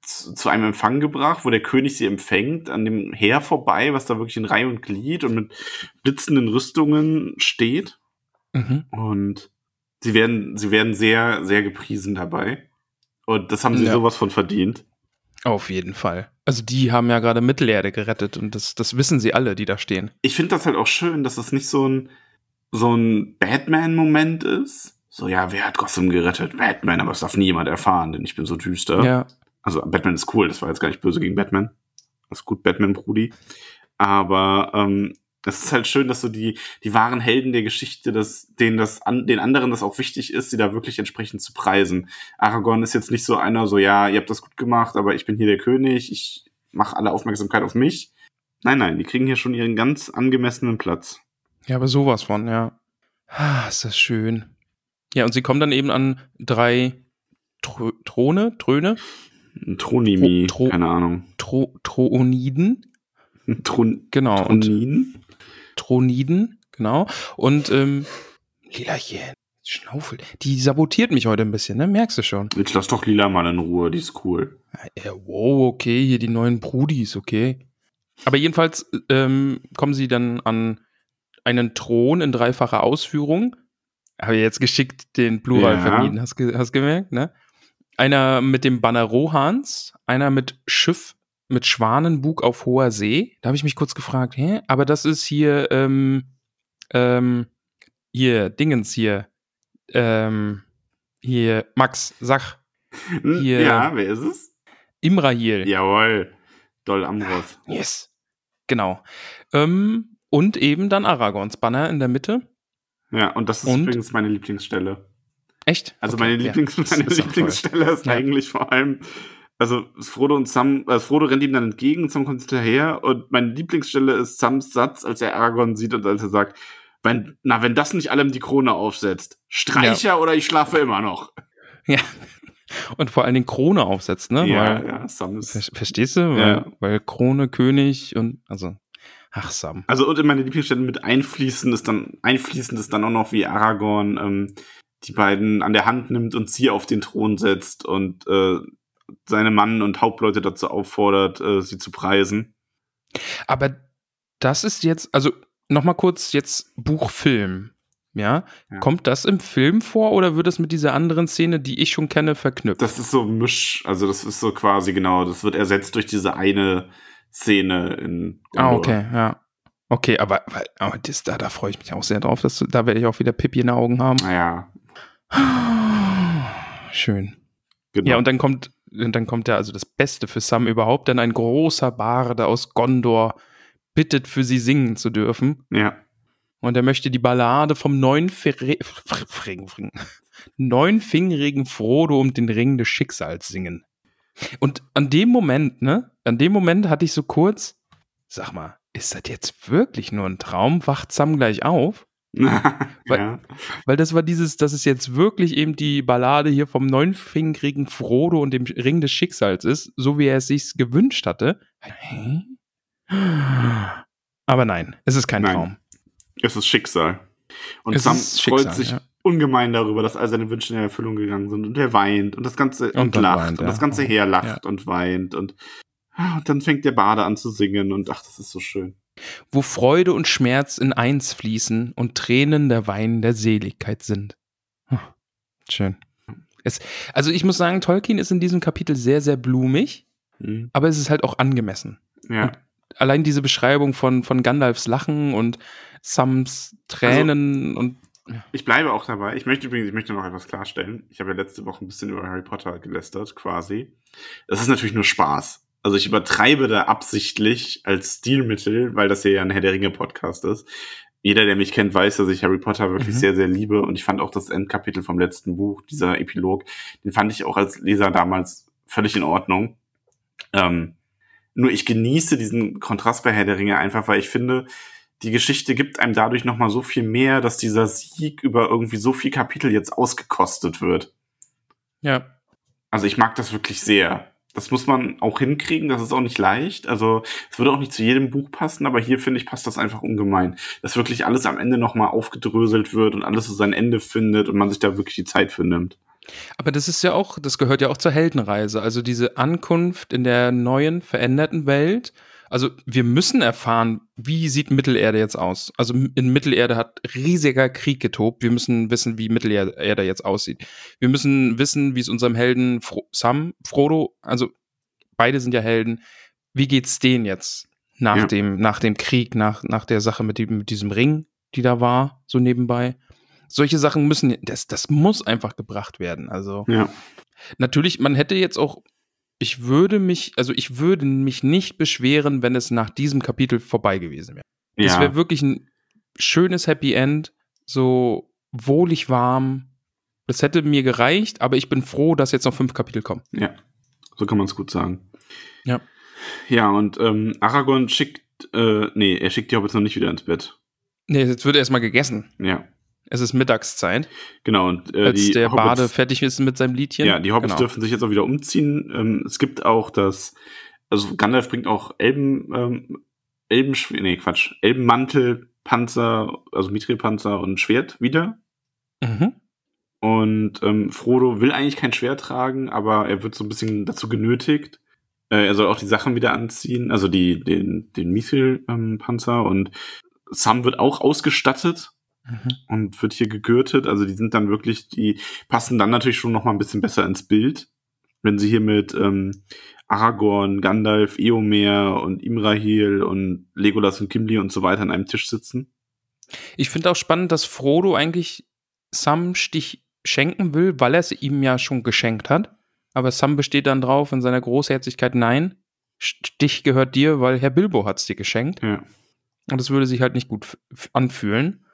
zu einem Empfang gebracht, wo der König sie empfängt, an dem Heer vorbei, was da wirklich in Reihe und Glied und mit blitzenden Rüstungen steht. Mhm. Und sie werden sehr, sehr gepriesen dabei. Und das haben sie sowas von verdient. Auf jeden Fall. Also die haben ja gerade Mittelerde gerettet und das wissen sie alle, die da stehen. Ich finde das halt auch schön, dass das nicht so ein Batman-Moment ist. So, ja, wer hat Gotham gerettet? Batman, aber das darf niemand erfahren, denn ich bin so düster. Ja. Also Batman ist cool, das war jetzt gar nicht böse gegen Batman. Das ist gut, Batman-Brudi. Aber das ist halt schön, dass so die wahren Helden der Geschichte, dass den anderen das auch wichtig ist, sie da wirklich entsprechend zu preisen. Aragorn ist jetzt nicht so einer, so, ja, ihr habt das gut gemacht, aber ich bin hier der König, ich mache alle Aufmerksamkeit auf mich. Nein, die kriegen hier schon ihren ganz angemessenen Platz. Ja, aber sowas von, ja. Ah, ist das schön. Ja, und sie kommen dann eben an 3 Thröne? Tronimi, keine Ahnung. Trooniden? Genau. Troniden? Troniden, genau. Und Lilachen, Schnaufel. Die sabotiert mich heute ein bisschen, ne? Merkst du schon. Jetzt lass doch Lila mal in Ruhe, die ist cool. Ja, wow, okay, hier die neuen Brudis, okay. Aber jedenfalls kommen sie dann an einen Thron in dreifacher Ausführung. Habe ich jetzt geschickt den Plural vermieden, hast gemerkt, ne? Einer mit dem Banner Rohans, einer mit Schiff mit Schwanenbug auf hoher See. Da habe ich mich kurz gefragt, hä? Aber das ist hier, hier, Max, sag. Hier, ja, wer ist es? Imrahil. Jawohl, Dol Amroth. Yes, genau. Und eben dann Aragorns Banner in der Mitte. Ja, und das ist übrigens meine Lieblingsstelle. Echt? Also okay, meine Lieblingsstelle ist eigentlich vor allem, also Frodo und Sam, also Frodo rennt ihm dann entgegen, Sam kommt hinterher und meine Lieblingsstelle ist Sams Satz, als er Aragorn sieht und als er sagt, wenn das nicht allem die Krone aufsetzt, Streicher oder ich schlafe immer noch. Ja, und vor allen Dingen Krone aufsetzt, ne? Ja, weil, ja, Sam ist... Verstehst du? Ja. Weil Krone, König und, also... Ach, Sam. Also, und in meine Lieblingsstelle mit einfließend ist dann auch noch, wie Aragorn die beiden an der Hand nimmt und sie auf den Thron setzt und seine Mann und Hauptleute dazu auffordert, sie zu preisen. Aber das ist jetzt, also nochmal kurz, jetzt Buchfilm. Ja? Kommt das im Film vor oder wird es mit dieser anderen Szene, die ich schon kenne, verknüpft? Das ist so das ist so quasi genau, das wird ersetzt durch diese eine Szene in Gondor. Ah, okay, ja. Okay, aber das, da freue ich mich auch sehr drauf. Da werde ich auch wieder Pippi in den Augen haben. Naja. Schön. Genau. Ja, und dann kommt also das Beste für Sam überhaupt, denn ein großer Barde aus Gondor bittet, für sie singen zu dürfen. Ja. Und er möchte die Ballade vom neunfingerigen Frodo um den Ring des Schicksals singen. Und an dem Moment, hatte ich so kurz, sag mal, ist das jetzt wirklich nur ein Traum? Wacht Sam gleich auf? Weil das war das ist jetzt wirklich eben die Ballade hier vom neunfingerigen Frodo und dem Ring des Schicksals ist, so wie er es sich gewünscht hatte. Aber nein, es ist kein Traum. Es ist Schicksal. Und Sam freut sich ungemein darüber, dass all seine Wünsche in Erfüllung gegangen sind. Und er weint und das Ganze und lacht. Weint, und das ganze Heer lacht und weint. Und dann fängt der Barde an zu singen. Und ach, das ist so schön. Wo Freude und Schmerz in eins fließen und Tränen der Wein der Seligkeit sind. Hm. Schön. Also ich muss sagen, Tolkien ist in diesem Kapitel sehr, sehr blumig. Mhm. Aber es ist halt auch angemessen. Ja. Und allein diese Beschreibung von Gandalfs Lachen und Sams Tränen Ich bleibe auch dabei. Ich möchte noch etwas klarstellen. Ich habe ja letzte Woche ein bisschen über Harry Potter gelästert, quasi. Das ist natürlich nur Spaß. Also ich übertreibe da absichtlich als Stilmittel, weil das hier ja ein Herr der Ringe-Podcast ist. Jeder, der mich kennt, weiß, dass ich Harry Potter wirklich sehr, sehr liebe. Und ich fand auch das Endkapitel vom letzten Buch, dieser Epilog, den fand ich auch als Leser damals völlig in Ordnung. Nur ich genieße diesen Kontrast bei Herr der Ringe einfach, weil ich finde, die Geschichte gibt einem dadurch nochmal so viel mehr, dass dieser Sieg über irgendwie so viel Kapitel jetzt ausgekostet wird. Ja. Also ich mag das wirklich sehr. Das muss man auch hinkriegen, das ist auch nicht leicht. Also es würde auch nicht zu jedem Buch passen, aber hier, finde ich, passt das einfach ungemein. Dass wirklich alles am Ende nochmal aufgedröselt wird und alles so sein Ende findet und man sich da wirklich die Zeit für nimmt. Aber das ist ja auch, das gehört ja auch zur Heldenreise. Also diese Ankunft in der neuen, veränderten Welt. Also wir müssen erfahren, wie sieht Mittelerde jetzt aus? Also in Mittelerde hat riesiger Krieg getobt. Wir müssen wissen, wie Mittelerde jetzt aussieht. Wir müssen wissen, wie es unserem Helden Frodo, also beide sind ja Helden. Wie geht's denen jetzt nach dem Krieg, nach der Sache mit diesem Ring, die da war, so nebenbei? Solche Sachen müssen, das muss einfach gebracht werden. Also natürlich, man hätte jetzt auch, ich würde mich nicht beschweren, wenn es nach diesem Kapitel vorbei gewesen wäre. Es wäre wirklich ein schönes Happy End, so wohlig warm. Das hätte mir gereicht, aber ich bin froh, dass jetzt noch 5 Kapitel kommen. Ja, so kann man es gut sagen. Ja. Ja, und Aragorn schickt die Hobbits noch nicht wieder ins Bett. Nee, jetzt wird erstmal gegessen. Ja. Es ist Mittagszeit. Genau. Und, als der Hobbits, Bade fertig ist mit seinem Liedchen. Ja, die Hobbits dürfen sich jetzt auch wieder umziehen. Es gibt auch Gandalf bringt auch Elbenmantel, Panzer, also Mithril-Panzer und Schwert wieder. Mhm. Und Frodo will eigentlich kein Schwert tragen, aber er wird so ein bisschen dazu genötigt. Er soll auch die Sachen wieder anziehen, also den Mithril-Panzer. Und Sam wird auch ausgestattet. Und wird hier gegürtet, also die sind dann wirklich, die passen dann natürlich schon nochmal ein bisschen besser ins Bild, wenn sie hier mit Aragorn, Gandalf, Éomer und Imrahil und Legolas und Gimli und so weiter an einem Tisch sitzen. Ich finde auch spannend, dass Frodo eigentlich Sam Stich schenken will, weil er es ihm ja schon geschenkt hat, aber Sam besteht dann drauf in seiner Großherzigkeit, nein, Stich gehört dir, weil Herr Bilbo hat es dir geschenkt. Ja. Und das würde sich halt nicht gut anfühlen.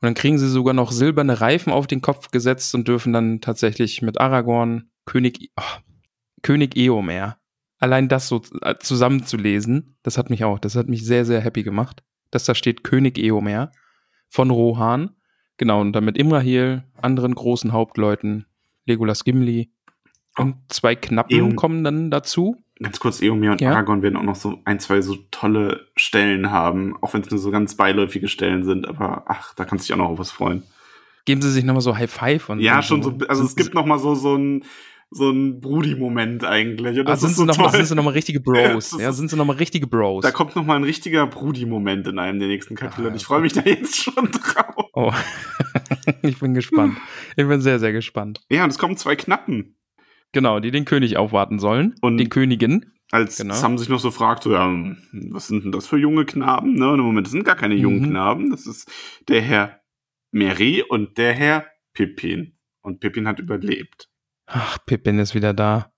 Und dann kriegen sie sogar noch silberne Reifen auf den Kopf gesetzt und dürfen dann tatsächlich mit Aragorn, König Éomer, allein das so zusammenzulesen, das hat mich sehr, sehr happy gemacht, dass da steht König Éomer von Rohan, genau, und dann mit Imrahil, anderen großen Hauptleuten, Legolas, Gimli und 2 Knappen kommen dann dazu. Ganz kurz, Éomer und Aragorn werden auch noch so 1, 2 so tolle Stellen haben, auch wenn es nur so ganz beiläufige Stellen sind, aber da kannst du dich auch noch auf was freuen. Geben sie sich nochmal so High Five und ja, schon so, also es gibt nochmal so ein Brudi-Moment eigentlich. Und das ist so toll. Sind sie nochmal richtige Bros. Ja, sind sie nochmal richtige Bros. Da kommt nochmal ein richtiger Brudi-Moment in einem der nächsten Kapitel und ich freue mich da jetzt schon drauf. Oh. Ich bin gespannt. Ich bin sehr, sehr gespannt. Ja, und es kommen 2 Knappen. Genau, die den König aufwarten sollen. Und die Königin. Als Sam sich noch so fragt, so, ja, was sind denn das für junge Knaben? Ne? Und im Moment, das sind gar keine jungen Knaben. Das ist der Herr Merry und der Herr Pippin. Und Pippin hat überlebt. Ach, Pippin ist wieder da.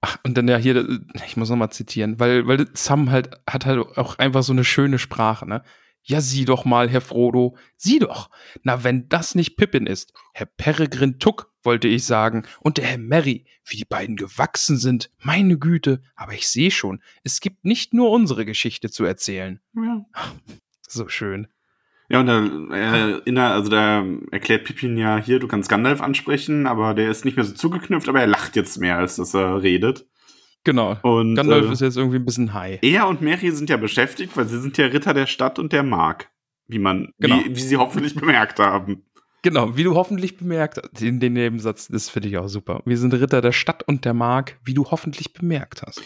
Ach, und dann ja hier, ich muss nochmal zitieren, weil Sam halt hat halt auch einfach so eine schöne Sprache, ne? Ja, sieh doch mal, Herr Frodo, sieh doch. Na, wenn das nicht Pippin ist, Herr Peregrin Tuck, wollte ich sagen, und der Herr Merry, wie die beiden gewachsen sind, meine Güte. Aber ich sehe schon, es gibt nicht nur unsere Geschichte zu erzählen. Ja. So schön. Ja, und da erklärt Pippin ja hier, du kannst Gandalf ansprechen, aber der ist nicht mehr so zugeknüpft, aber er lacht jetzt mehr, als dass er redet. Genau, und Gandalf ist jetzt irgendwie ein bisschen high. Er und Merry sind ja beschäftigt, weil sie sind ja Ritter der Stadt und der Mark, wie sie hoffentlich bemerkt haben. Genau, wie du hoffentlich bemerkt hast. Den Nebensatz, das finde ich auch super. Wir sind Ritter der Stadt und der Mark, wie du hoffentlich bemerkt hast.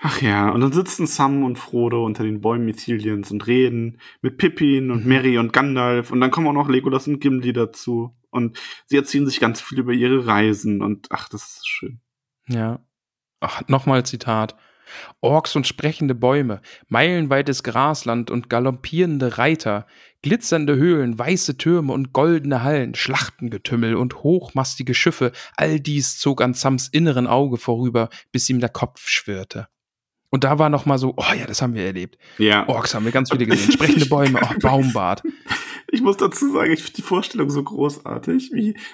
Ach ja, und dann sitzen Sam und Frodo unter den Bäumen Ithiliens und reden mit Pippin und Merry und Gandalf. Und dann kommen auch noch Legolas und Gimli dazu. Und sie erzählen sich ganz viel über ihre Reisen. Und ach, das ist schön. Ja. Ach, nochmal Zitat. Orks und sprechende Bäume, meilenweites Grasland und galoppierende Reiter, glitzernde Höhlen, weiße Türme und goldene Hallen, Schlachtengetümmel und hochmastige Schiffe, all dies zog an Sams inneren Auge vorüber, bis ihm der Kopf schwirrte. Und da war noch mal so, oh ja, das haben wir erlebt. Ja. Orks haben wir ganz viele gesehen, sprechende Bäume, oh, Baumbart. Ich muss dazu sagen, ich finde die Vorstellung so großartig,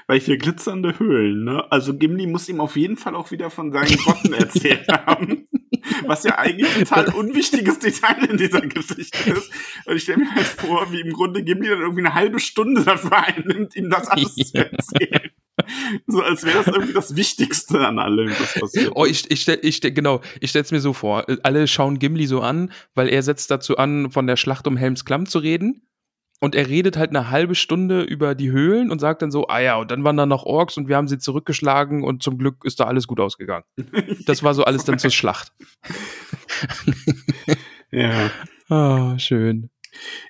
weil hier glitzernde Höhlen, ne? Also Gimli muss ihm auf jeden Fall auch wieder von seinen Grotten erzählt haben. Was ja eigentlich ein total unwichtiges Detail in dieser Geschichte ist. Und ich stelle mir halt vor, wie im Grunde Gimli dann irgendwie eine halbe Stunde dafür einnimmt, ihm das alles zu erzählen. So als wäre das irgendwie das Wichtigste an allem, was passiert. Oh, ich stelle es mir so vor. Alle schauen Gimli so an, weil er setzt dazu an, von der Schlacht um Helms Klamm zu reden. Und er redet halt eine halbe Stunde über die Höhlen und sagt dann so, ah ja, und dann waren da noch Orks und wir haben sie zurückgeschlagen und zum Glück ist da alles gut ausgegangen. Das war so alles dann zur Schlacht. Ja. Oh, schön.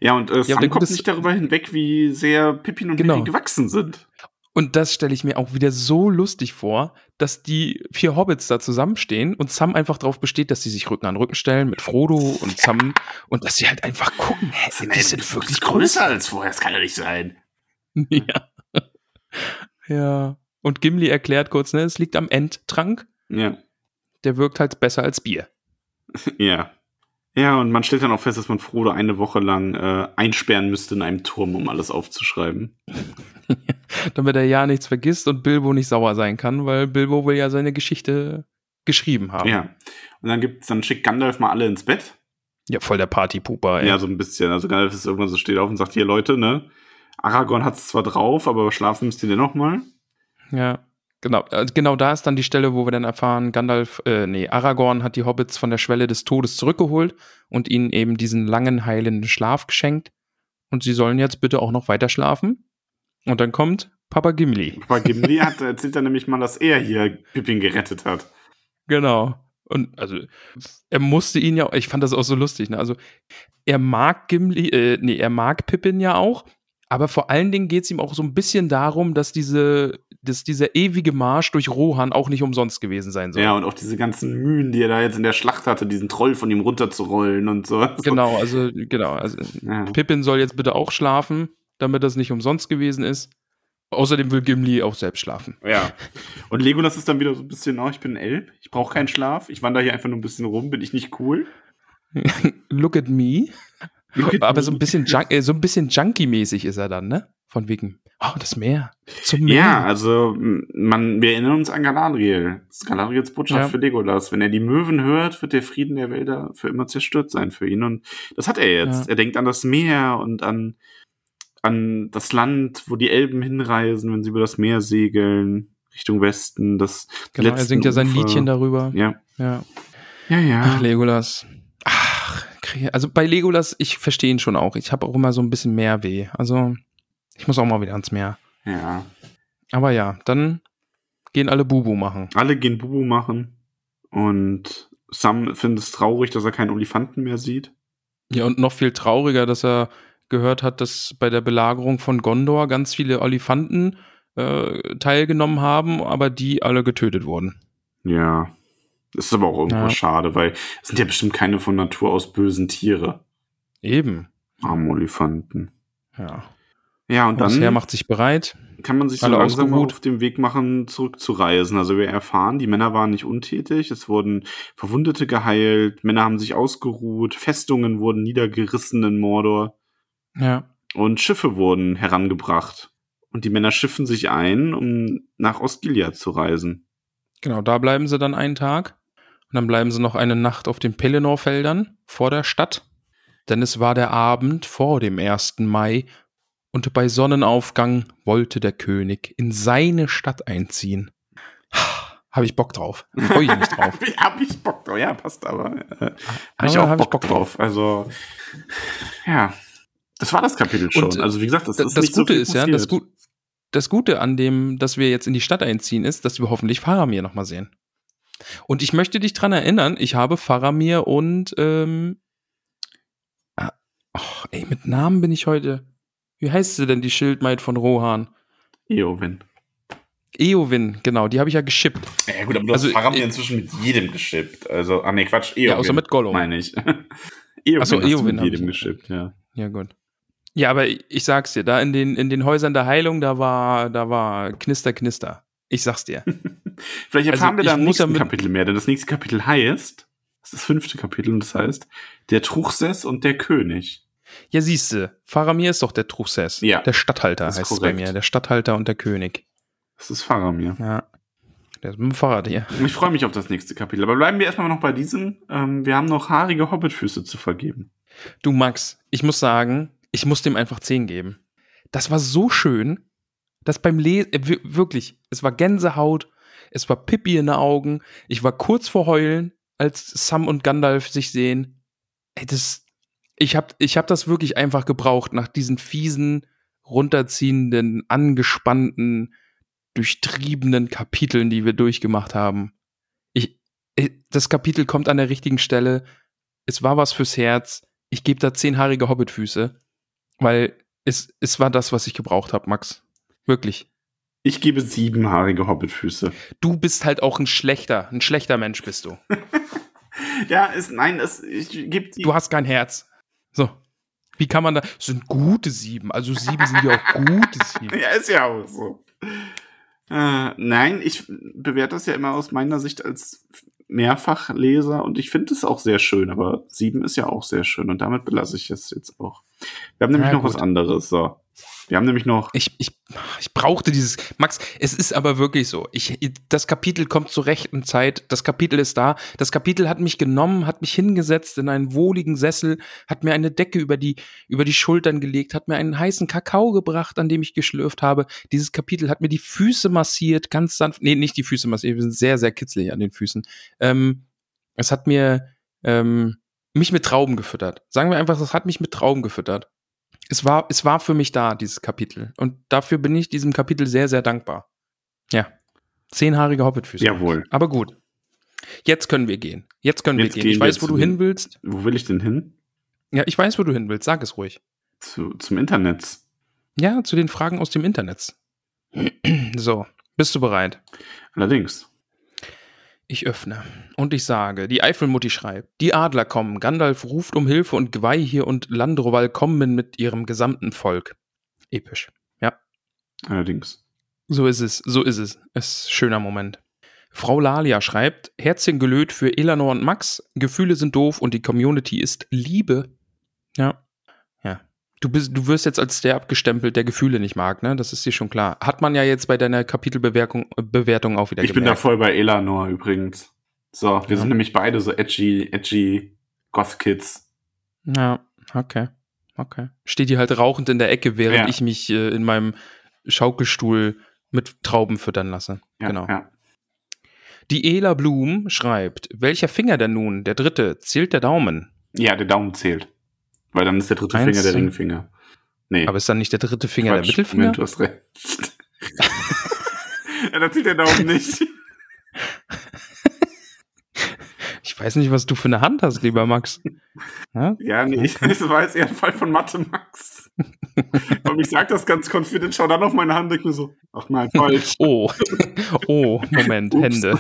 Ja, und Sam kommt nicht darüber hinweg, wie sehr Pippin und Miri gewachsen sind. Und das stelle ich mir auch wieder so lustig vor, dass die vier Hobbits da zusammenstehen und Sam einfach drauf besteht, dass sie sich Rücken an Rücken stellen mit Frodo und Sam und dass sie halt einfach gucken, die sind wirklich größer als vorher, das kann ja nicht sein. Ja. Ja. Und Gimli erklärt kurz, ne, es liegt am Endtrank. Ja. Der wirkt halt besser als Bier. Ja. Ja, und man stellt dann auch fest, dass man Frodo eine Woche lang einsperren müsste in einem Turm, um alles aufzuschreiben. Damit er ja nichts vergisst und Bilbo nicht sauer sein kann, weil Bilbo will ja seine Geschichte geschrieben haben. Ja, und dann schickt Gandalf mal alle ins Bett. Ja, voll der Partypuper, ey. Ja, so ein bisschen. Also Gandalf ist irgendwann so, steht auf und sagt, hier Leute, ne, Aragorn hat es zwar drauf, aber schlafen müsst ihr dennoch mal. Ja, genau. Also genau da ist dann die Stelle, wo wir dann erfahren, Aragorn hat die Hobbits von der Schwelle des Todes zurückgeholt und ihnen eben diesen langen, heilenden Schlaf geschenkt. Und sie sollen jetzt bitte auch noch weiter schlafen. Und dann kommt Papa Gimli. Papa Gimli erzählt dann nämlich mal, dass er hier Pippin gerettet hat. Genau. Und also, er musste ihn ja, ich fand das auch so lustig, ne? Also, er mag Pippin ja auch, aber vor allen Dingen geht es ihm auch so ein bisschen darum, dass dieser ewige Marsch durch Rohan auch nicht umsonst gewesen sein soll. Ja, und auch diese ganzen Mühen, die er da jetzt in der Schlacht hatte, diesen Troll von ihm runterzurollen und so. Genau, also ja. Pippin soll jetzt bitte auch schlafen, damit das nicht umsonst gewesen ist. Außerdem will Gimli auch selbst schlafen. Ja. Und Legolas ist dann wieder so ein bisschen, ich bin ein Elb, ich brauche keinen Schlaf, ich wandere hier einfach nur ein bisschen rum, bin ich nicht cool? Look at me. Aber so ein bisschen Junkie-mäßig ist er dann, ne? Von wegen, das Meer. Zum Meer. Ja, also wir erinnern uns an Galadriel. Das ist Galadriels Botschaft für Legolas. Wenn er die Möwen hört, wird der Frieden der Wälder für immer zerstört sein für ihn. Und das hat er jetzt. Ja. Er denkt an das Meer und an das Land, wo die Elben hinreisen, wenn sie über das Meer segeln, Richtung Westen, das letzte er singt ja sein Liedchen darüber. Ja. Ach, Legolas. Also bei Legolas, ich verstehe ihn schon auch. Ich habe auch immer so ein bisschen mehr weh. Also ich muss auch mal wieder ans Meer. Ja. Aber ja, dann gehen alle Bubu machen. Alle gehen Bubu machen und Sam findet es traurig, dass er keinen Olifanten mehr sieht. Ja, und noch viel trauriger, dass er gehört hat, dass bei der Belagerung von Gondor ganz viele Olifanten teilgenommen haben, aber die alle getötet wurden. Ja, das ist aber auch irgendwo schade, weil es sind ja bestimmt keine von Natur aus bösen Tiere. Eben. Arme Olifanten. Ja. Ja, und dann das Heer macht sich bereit. Kann man sich so langsam auf den Weg machen, zurückzureisen. Also wir erfahren, die Männer waren nicht untätig, es wurden Verwundete geheilt, Männer haben sich ausgeruht, Festungen wurden niedergerissen in Mordor. Ja. Und Schiffe wurden herangebracht. Und die Männer schiffen sich ein, um nach Ostgilead zu reisen. Genau, da bleiben sie dann einen Tag. Und dann bleiben sie noch eine Nacht auf den Pelennor-Feldern vor der Stadt. Denn es war der Abend vor dem 1. Mai. Und bei Sonnenaufgang wollte der König in seine Stadt einziehen. Habe ich Bock drauf. Freue ich mich drauf. Habe ich Bock drauf. Ja, passt aber. Habe ich auch Bock drauf. Also, ja. Das war das Kapitel schon. Und, also wie gesagt, das Gute an dem, dass wir jetzt in die Stadt einziehen, ist, dass wir hoffentlich Faramir nochmal sehen. Und ich möchte dich dran erinnern, ich habe Faramir und mit Namen bin ich heute. Wie heißt sie denn, die Schildmaid von Rohan? Éowyn, genau, die habe ich ja geschippt. Ja gut, aber du hast Faramir inzwischen mit jedem geschippt. Also, Éowyn. Ja, außer mit Gollum. Meine ich. Éowyn mit jedem geschippt, ja. Ja, gut. Ja, aber ich sag's dir, da in den Häusern der Heilung, da war Knister. Ich sag's dir. Vielleicht erfahren wir da im nächsten Kapitel mehr, denn das nächste Kapitel heißt, das ist das 5. Kapitel und das heißt, der Truchsess und der König. Ja, siehste, Faramir ist doch der Truchsess. Ja. Der Statthalter heißt es bei mir, der Statthalter und der König. Das ist Faramir. Ja. Der ist mit dem Fahrrad hier. Ich freue mich auf das nächste Kapitel, aber bleiben wir erstmal noch bei diesem. Wir haben noch haarige Hobbitfüße zu vergeben. Du Max, ich muss sagen, ich muss dem einfach 10 geben. Das war so schön, dass beim Lesen, wirklich, es war Gänsehaut, es war Pippi in den Augen, ich war kurz vor Heulen, als Sam und Gandalf sich sehen. Ey, das, Ich hab das wirklich einfach gebraucht nach diesen fiesen, runterziehenden, angespannten, durchtriebenen Kapiteln, die wir durchgemacht haben. Das Kapitel kommt an der richtigen Stelle. Es war was fürs Herz. Ich gebe da 10-haarige Hobbitfüße, weil es war das, was ich gebraucht habe, Max. Wirklich. Ich gebe 7-haarige Hobbitfüße. Du bist halt auch ein schlechter Mensch bist du. Du hast kein Herz. So. Wie kann man da? Das sind gute 7. Also 7 sind ja auch gute 7. Ja, ist ja auch so. Nein, ich bewerte das ja immer aus meiner Sicht als Mehrfachleser und ich finde es auch sehr schön, aber 7 ist ja auch sehr schön und damit belasse ich es jetzt auch. Wir haben nämlich noch was anderes. So. Wir haben nämlich noch. Ich brauchte dieses. Max, es ist aber wirklich so. Das Kapitel kommt zur rechten Zeit. Das Kapitel ist da. Das Kapitel hat mich genommen, hat mich hingesetzt in einen wohligen Sessel, hat mir eine Decke über die Schultern gelegt, hat mir einen heißen Kakao gebracht, an dem ich geschlürft habe. Dieses Kapitel hat mir die Füße massiert, ganz sanft. Nee, nicht die Füße massiert. Wir sind sehr, sehr kitzlig an den Füßen. Es hat mir mich mit Trauben gefüttert. Sagen wir einfach, es hat mich mit Trauben gefüttert. Es war für mich da, dieses Kapitel. Und dafür bin ich diesem Kapitel sehr, sehr dankbar. Ja. 10-haarige Hobbitfüße. Jawohl. Aber gut. Jetzt können wir gehen. Jetzt können wir gehen. Ich weiß, wo du hin willst. Wo will ich denn hin? Ja, ich weiß, wo du hin willst. Sag es ruhig. Zum Internet. Ja, zu den Fragen aus dem Internet. So. Bist du bereit? Allerdings. Ich öffne und ich sage, die Eifelmutti schreibt, die Adler kommen, Gandalf ruft um Hilfe und Gwaihir und Landroval kommen mit ihrem gesamten Volk. Episch, ja. Allerdings. So ist es. Es ist ein schöner Moment. Frau Lalia schreibt, Herzchen gelöt für Elanor und Max, Gefühle sind doof und die Community ist Liebe. Ja. Du wirst jetzt als der abgestempelt, der Gefühle nicht mag, ne? Das ist dir schon klar. Hat man ja jetzt bei deiner Kapitelbewertung auch wieder gemerkt. Ich bin da voll bei Elanor übrigens. So, wir sind nämlich beide so edgy Goth-Kids. Ja, okay. Steht die halt rauchend in der Ecke, während ich mich in meinem Schaukelstuhl mit Trauben füttern lasse. Ja, genau. Ja. Die Ela Blum schreibt, welcher Finger denn nun? Der dritte, zählt der Daumen? Ja, der Daumen zählt. Weil dann ist der dritte Finger der Ringfinger. Nee. Aber ist dann nicht der dritte Finger der Mittelfinger? Moment, du hast recht. Ja, das zieht der Daumen nicht. Ich weiß nicht, was du für eine Hand hast, lieber Max. Ja nee, das war jetzt eher ein Fall von Mathe, Max. Und ich sag das ganz confident, schau dann auf meine Hand, denk mir so, ach nein, falsch. Oh, Moment, ups. Hände.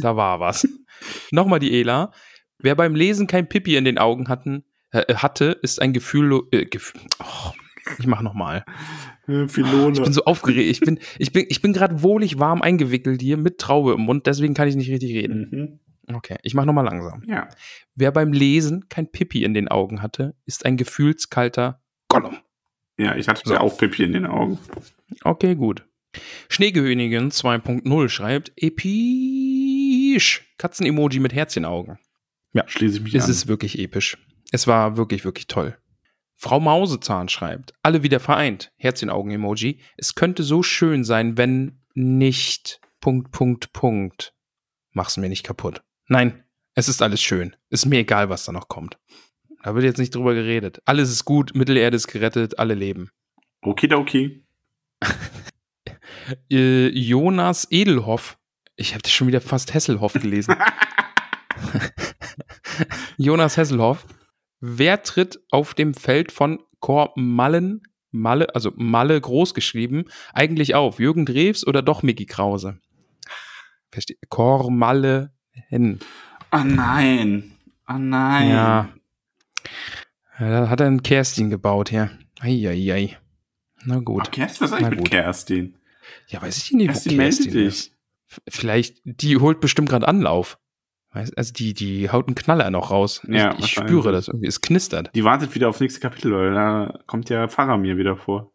Da war was. Nochmal die Ela. Wer beim Lesen kein Pipi in den Augen hatte, ist ein Gefühl. Ich mach nochmal. Filone. Ich bin so aufgeregt. Ich bin gerade wohlig warm eingewickelt hier mit Traube im Mund, deswegen kann ich nicht richtig reden. Mhm. Okay, ich mach nochmal langsam. Ja. Wer beim Lesen kein Pipi in den Augen hatte, ist ein gefühlskalter Gollum. Ja, ich hatte ja auch Pipi in den Augen. Okay, gut. Schneegehönigin 2.0 schreibt episch. Katzen-Emoji mit Herzchenaugen. Ja, schließe ich mich an. Es ist wirklich episch. Es war wirklich, wirklich toll. Frau Mausezahn schreibt, alle wieder vereint, Herzchen-Augen-Emoji. Es könnte so schön sein, wenn nicht, .. Mach's mir nicht kaputt. Nein, es ist alles schön. Ist mir egal, was da noch kommt. Da wird jetzt nicht drüber geredet. Alles ist gut, Mittelerde ist gerettet, alle leben. Okidoki. Jonas Edelhoff. Ich habe das schon wieder fast Hesselhoff gelesen. Jonas Hesselhoff. Wer tritt auf dem Feld von Kormallen, Malle groß geschrieben, eigentlich auf? Jürgen Drews oder doch Micky Krause? Verstehe. Kormalle hin. Oh nein. Ja. Da hat er einen Kerstin gebaut, ja. Eieiei. Na gut. Ach, was ist eigentlich mit Kerstin? Ja, weiß ich nicht, wo Kerstin ist. Vielleicht, die holt bestimmt gerade Anlauf. Also die haut einen Knaller noch raus. Ja, ich spüre das irgendwie. Es knistert. Die wartet wieder aufs nächste Kapitel, weil da kommt ja Faramir wieder vor.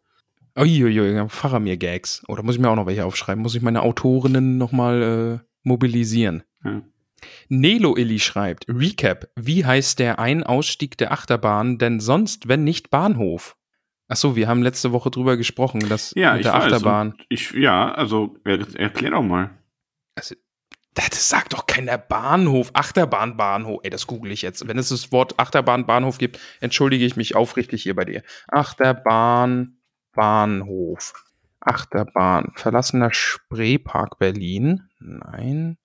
Uiuiui, Faramir-Gags. Oh, da muss ich mir auch noch welche aufschreiben. Muss ich meine Autorinnen nochmal mobilisieren. Ja. Nelo Illy schreibt, Recap, wie heißt der Ein-Ausstieg der Achterbahn denn sonst, wenn nicht Bahnhof? Achso, wir haben letzte Woche drüber gesprochen, dass mit der Achterbahn. Also erklär doch mal. Also, Das sagt doch keiner Bahnhof. Achterbahnbahnhof. Ey, das google ich jetzt. Wenn es das Wort Achterbahnbahnhof gibt, entschuldige ich mich aufrichtig hier bei dir. Achterbahnbahnhof. Achterbahn. Verlassener Spreepark Berlin. Nein.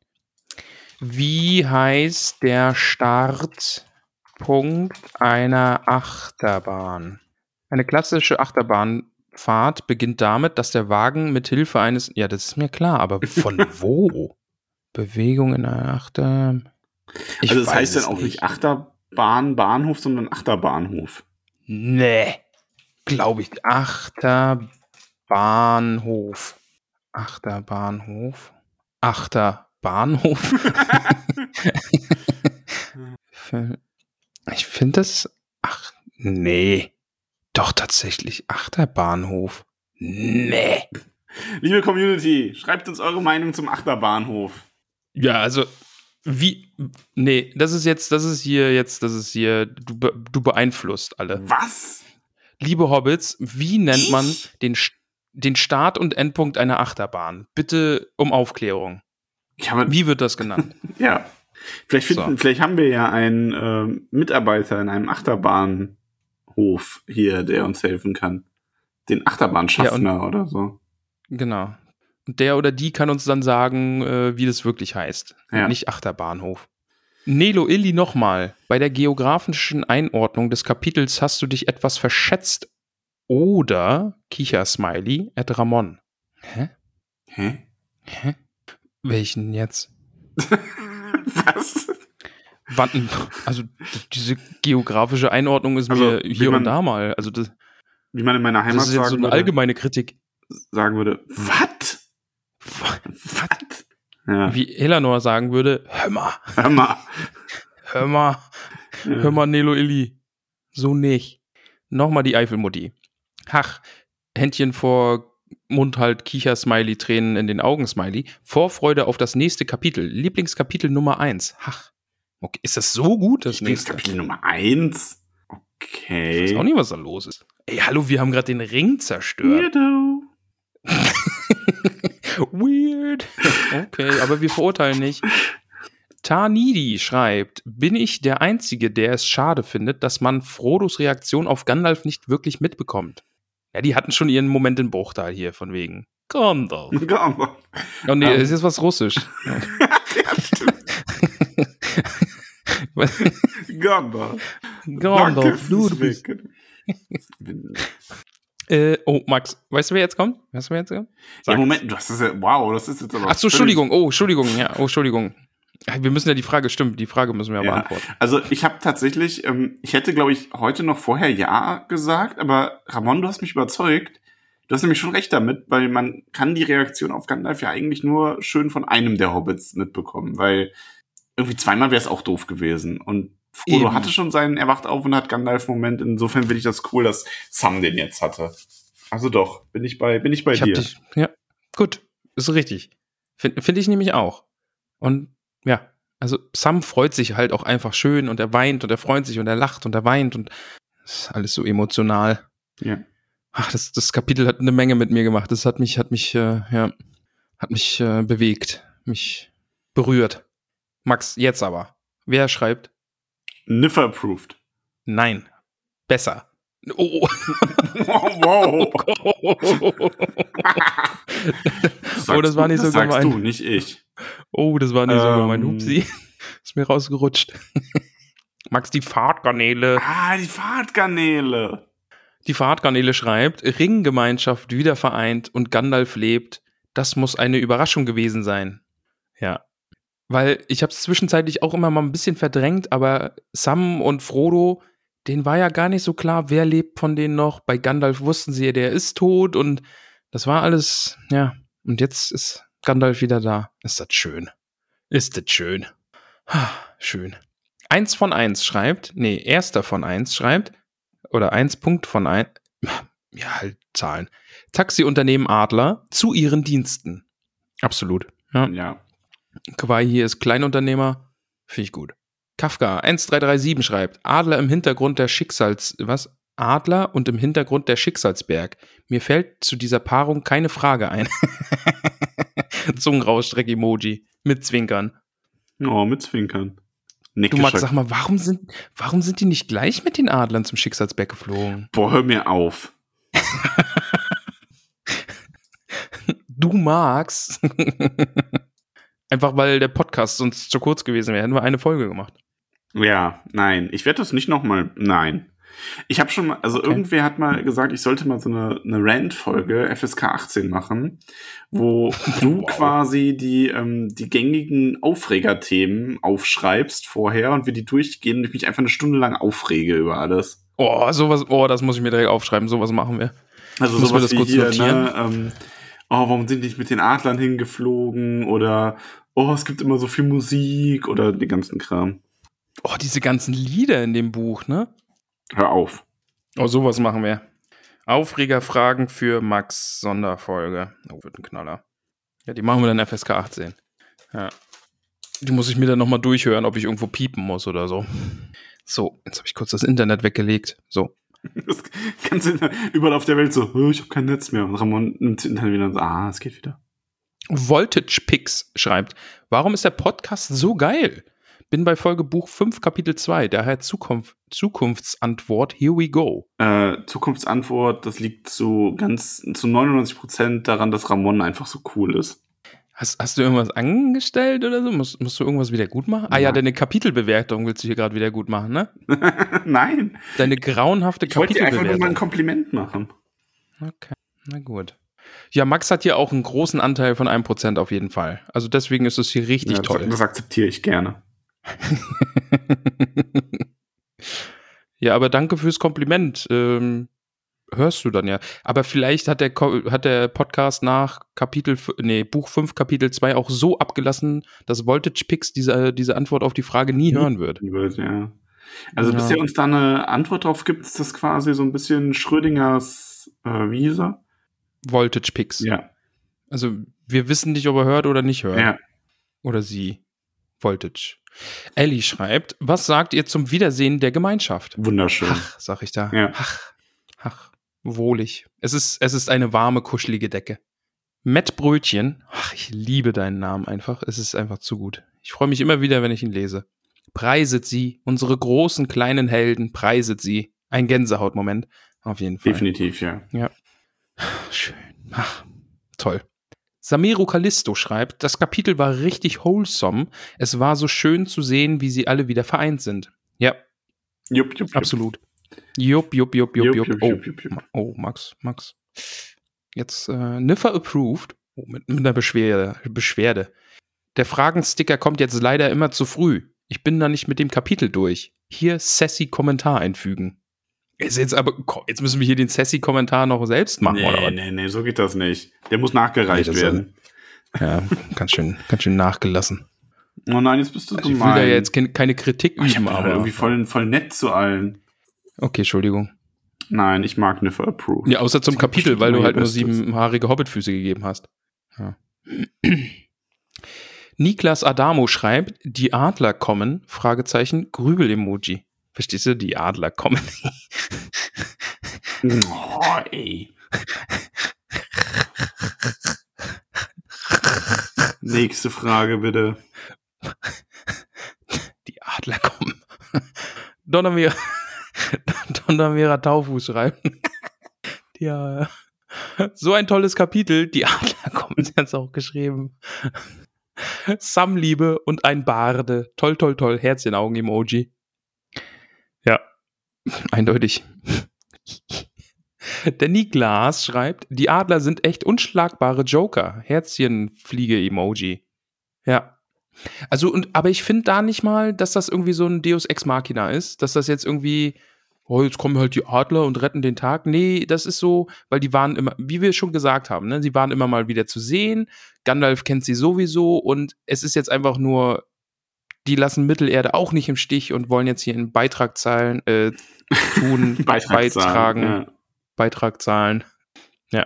Wie heißt der Startpunkt einer Achterbahn? Eine klassische Achterbahnfahrt beginnt damit, dass der Wagen mit Hilfe eines... Ja, das ist mir klar, aber von wo? Bewegung in einer Achterbahn. Also das heißt dann auch nicht Achterbahnbahnhof, sondern Achterbahnhof. Nee, glaube ich. Achterbahnhof. Achterbahnhof. Achterbahnhof. Ich finde das... Ach, nee. Doch, tatsächlich. Achterbahnhof. Nee. Liebe Community, schreibt uns eure Meinung zum Achterbahnhof. Ja, also, wie, nee, das ist hier, du beeinflusst alle. Was? Liebe Hobbits, wie nennt man den Start- und Endpunkt einer Achterbahn? Bitte um Aufklärung. Ja, wie wird das genannt? Ja, vielleicht haben wir ja einen Mitarbeiter in einem Achterbahnhof hier, der uns helfen kann. Den Achterbahnschaffner oder so. Genau. Der oder die kann uns dann sagen, wie das wirklich heißt. Ja. Nicht Achterbahnhof. Nelo Illy nochmal. Bei der geografischen Einordnung des Kapitels hast du dich etwas verschätzt. Oder Kicher-Smiley at Ramon. Hä? Welchen jetzt? Was? Also diese geografische Einordnung ist also, mir hier und da mal. Also das, wie man in meiner Heimat sagen würde. Das ist so eine allgemeine Kritik. Sagen würde, was? Was? Ja. Wie Eleanor sagen würde, hör mal, Nelo Illy. So nicht. Nochmal die Eifelmutti. Hach, Händchen vor Mund halt, Kicher-Smiley, Tränen in den Augen-Smiley. Vorfreude auf das nächste Kapitel. Lieblingskapitel Nummer 1. Hach. Okay, ist das so gut, das nächste? Lieblingskapitel Nummer 1? Okay. Ich weiß auch nicht, was da los ist. Ey, hallo, wir haben gerade den Ring zerstört. Weirdo. Weird. Okay, aber wir verurteilen nicht. Tanidi schreibt, bin ich der Einzige, der es schade findet, dass man Frodos Reaktion auf Gandalf nicht wirklich mitbekommt? Ja, die hatten schon ihren Moment in Bruchtal hier, von wegen Gondor. Gondor. Oh nee, es ist was Russisch. Ja, stimmt. Gondor, du bist... oh, Max, weißt du, wer jetzt kommt? Ja, Moment, das ist jetzt aber... Ach so, Entschuldigung. Wir müssen ja die Frage müssen wir ja beantworten. Also ich habe tatsächlich, ich hätte, glaube ich, heute noch vorher ja gesagt, aber Ramon, du hast mich überzeugt. Du hast nämlich schon recht damit, weil man kann die Reaktion auf Gandalf ja eigentlich nur schön von einem der Hobbits mitbekommen, weil irgendwie zweimal wäre es auch doof gewesen und Frodo hatte schon seinen erwacht auf und hat Gandalf-Moment. Insofern finde ich das cool, dass Sam den jetzt hatte. Also doch, bin ich bei dir. Ja, gut, ist richtig. Finde ich nämlich auch. Und ja, also Sam freut sich halt auch einfach schön und er weint und er freut sich und er lacht und er weint und das ist alles so emotional. Ja. Ach, das Kapitel hat eine Menge mit mir gemacht. Das hat mich bewegt, mich berührt. Max, jetzt aber. Wer schreibt? Niffer approved. Nein. Besser. Oh. Wow. Oh, das war nicht so gemein. Das sagst du, nicht ich. Oh, das war nicht so gemein. Upsi. Ist mir rausgerutscht. Max, die Fahrtgarnele. Die Fahrtgarnele schreibt, Ringgemeinschaft wieder vereint und Gandalf lebt. Das muss eine Überraschung gewesen sein. Ja. Weil ich habe es zwischenzeitlich auch immer mal ein bisschen verdrängt, aber Sam und Frodo, denen war ja gar nicht so klar, wer lebt von denen noch. Bei Gandalf wussten sie ja, der ist tot und das war alles, ja. Und jetzt ist Gandalf wieder da. Ist das schön. Ha, schön. 1 von 1 schreibt, nee, 1 von 1 schreibt, oder 1 Punkt von 1, ja, halt Zahlen. Taxiunternehmen Adler zu ihren Diensten. Absolut, ja. Gwaihir ist Kleinunternehmer. Finde ich gut. Kafka 1337 schreibt, Adler und im Hintergrund der Schicksalsberg. Mir fällt zu dieser Paarung keine Frage ein. Zungenrausstreck-Emoji. Mit Zwinkern. Oh, mit Zwinkern. Nick, du Max, sag mal, warum sind die nicht gleich mit den Adlern zum Schicksalsberg geflogen? Boah, hör mir auf. Du Max. Einfach, weil der Podcast sonst zu kurz gewesen wäre. Hätten wir eine Folge gemacht. Ja, nein. Ich werde das nicht nochmal. Nein. Ich habe schon mal, also okay. Irgendwer hat mal gesagt, ich sollte mal so eine Rant-Folge FSK 18 machen, wo du quasi die gängigen Aufregerthemen aufschreibst vorher und wir die durchgehen und ich mich einfach eine Stunde lang aufrege über alles. Oh, sowas, das muss ich mir direkt aufschreiben, sowas machen wir. Also müssen sowas wir das kurz hier, notieren. Ne, warum sind die nicht mit den Adlern hingeflogen oder es gibt immer so viel Musik oder den ganzen Kram. Oh, diese ganzen Lieder in dem Buch, ne? Hör auf. Oh, sowas machen wir. Aufregerfragen für Max Sonderfolge. Oh, wird ein Knaller. Ja, die machen wir dann FSK 18. Ja. Die muss ich mir dann nochmal durchhören, ob ich irgendwo piepen muss oder so. So, jetzt habe ich kurz das Internet weggelegt. So. Das ganze überall auf der Welt so, ich habe kein Netz mehr. Und Ramon nimmt das Internet wieder und so, es geht wieder. Voltage Pix schreibt, warum ist der Podcast so geil? Bin bei Folge Buch 5, Kapitel 2, daher Zukunftsantwort, here we go. Zukunftsantwort, das liegt zu 99% daran, dass Ramon einfach so cool ist. Hast du irgendwas angestellt oder so? Musst du irgendwas wieder gut machen? Ja. Ah ja, deine Kapitelbewertung willst du hier gerade wieder gut machen, ne? Nein. Deine grauenhafte Kapitelbewertung. Ich wollte dir einfach nur mal ein Kompliment machen. Okay, na gut. Ja, Max hat hier auch einen großen Anteil von 1% auf jeden Fall. Also deswegen ist es hier richtig toll. Das akzeptiere ich gerne. Ja, aber danke fürs Kompliment. Hörst du dann ja. Aber vielleicht hat der Podcast nach Buch 5, Kapitel 2 auch so abgelassen, dass Voltage Pix diese Antwort auf die Frage nie hören wird. Ja. Also bis er uns da eine Antwort drauf gibt, ist das quasi so ein bisschen Schrödingers Wiese. Voltage Pix. Ja. Also wir wissen nicht, ob er hört oder nicht hört. Ja. Oder sie. Voltage. Ellie schreibt, was sagt ihr zum Wiedersehen der Gemeinschaft? Wunderschön. Ach, sag ich da. Ja. Ach, wohlig. Es ist eine warme, kuschelige Decke. Matt Brötchen, ich liebe deinen Namen einfach. Es ist einfach zu gut. Ich freue mich immer wieder, wenn ich ihn lese. Preiset sie, unsere großen, kleinen Helden, preiset sie. Ein Gänsehautmoment, auf jeden Fall. Definitiv, ja. Schön. Toll. Samiru Callisto schreibt, das Kapitel war richtig wholesome. Es war so schön zu sehen, wie sie alle wieder vereint sind. Ja. Jupp. Absolut. Jupp. Oh, Max. Jetzt Niffer approved. Oh, mit einer Beschwerde. Der Fragensticker kommt jetzt leider immer zu früh. Ich bin da nicht mit dem Kapitel durch. Hier sassy Kommentar einfügen. Jetzt müssen wir hier den Sassy-Kommentar noch selbst machen, oder was? Nee, so geht das nicht. Der muss nachgereicht werden. Ja, ganz schön nachgelassen. Oh nein, jetzt bist du gemein. Ich will da ja jetzt keine Kritik üben, aber irgendwie voll nett zu allen. Okay, Entschuldigung. Nein, ich mag Niffer Approved. Ja, außer zum Kapitel, weil du halt nur 7-haarige Hobbitfüße gegeben hast. Ja. Niklas Adamo schreibt, die Adler kommen, Fragezeichen, Grübel-Emoji. Verstehst du, die Adler kommen. Oh, ey. Nächste Frage, bitte. Die Adler kommen. Donnermeer Taufu schreiben. Ja, so ein tolles Kapitel. Die Adler kommen, sie hat es auch geschrieben. Samliebe und ein Barde. Toll, toll, toll. Herzchen-Augen-Emoji. Ja, eindeutig. Der Niklas schreibt, die Adler sind echt unschlagbare Joker. Herzchenfliege-Emoji. Ja. Also, aber ich finde da nicht mal, dass das irgendwie so ein Deus Ex Machina ist, dass das jetzt irgendwie, jetzt kommen halt die Adler und retten den Tag. Nee, das ist so, weil die waren immer, wie wir schon gesagt haben, ne, sie waren immer mal wieder zu sehen. Gandalf kennt sie sowieso und es ist jetzt einfach nur, die lassen Mittelerde auch nicht im Stich und wollen jetzt hier einen Beitrag zahlen, Beitrag zahlen. Ja.